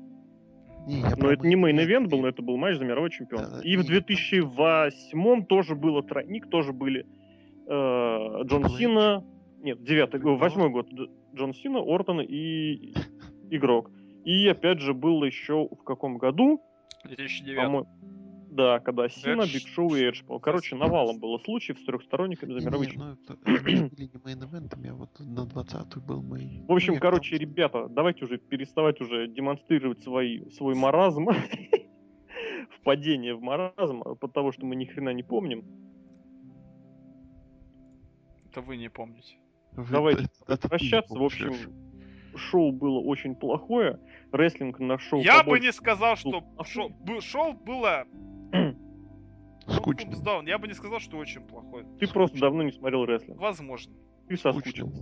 Но это не мейн-эвент был, но это был матч за мировой чемпионство. И в 2008-м тоже было тройник, тоже были Джон Сина... Нет, 8-й год Джон Сина, Ортон и Игрок. И опять же было еще в каком году? 2009. Да, когда Сина, Биг Шоу и Эдж. Короче, навалом было случаев с трехсторонниками за мировой чемпионство. Или не мейн-эвентами, а вот на 20-й был мейн. В общем, короче, ребята, давайте уже переставать уже демонстрировать свой маразм, впадение в маразм, потому что мы ни хрена не помним. Это вы не помните. Давайте прощаться. В общем, шоу было очень плохое. Рестлинг на шоу... Я бы не сказал, что шоу было... скучно. Я бы не сказал, что очень плохое. Ты просто давно не смотрел рестлинг. Возможно. Ты соскучился.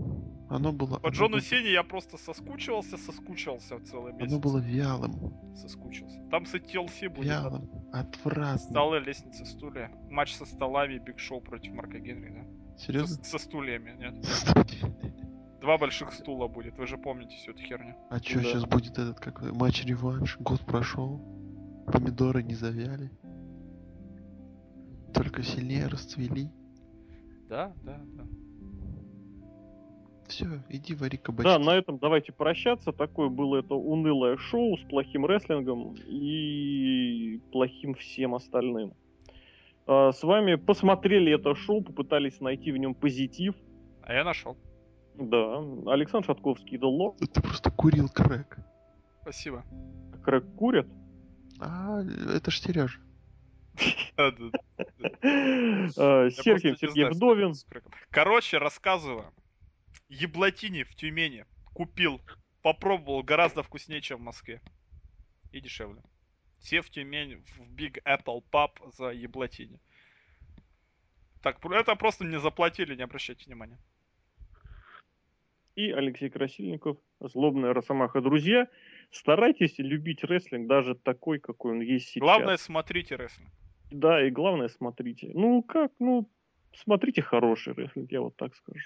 Оно было... По Джону Сине я просто соскучился целый месяц. Оно было вялым. Соскучился. Там с TLC будет. Вялым, отвратным. Столы, лестницы, стулья. Матч со столами, Биг Шоу против Марка Генри, да? Серьезно? Со стульями, нет. 2 больших стула будет, вы же помните всю эту херню. А чё, да. Сейчас будет этот какой матч-реванш? Год прошел, помидоры не завяли, только сильнее расцвели. Да. Все, иди вари кабачки. Да, на этом давайте прощаться. Такое было это унылое шоу с плохим рестлингом и плохим всем остальным. С вами посмотрели это шоу, попытались найти в нем позитив. А я нашел. Да, Александр Шатковский, Идолок. Ты просто курил крэк. Спасибо. Крэк курят? А, это ж Сережа. Сергей Вдовин. Короче, рассказываю. Еблатини в Тюмени купил, попробовал, гораздо вкуснее, чем в Москве. И дешевле. Все в Тюмень, в Big Apple Pub за еблатини. Так, это просто мне заплатили, не обращайте внимания. И Алексей Красильников, злобная росомаха. Друзья, старайтесь любить рестлинг даже такой, какой он есть сейчас. Главное, смотрите рестлинг. Да, и главное, смотрите. Ну, смотрите хороший рестлинг, я вот так скажу.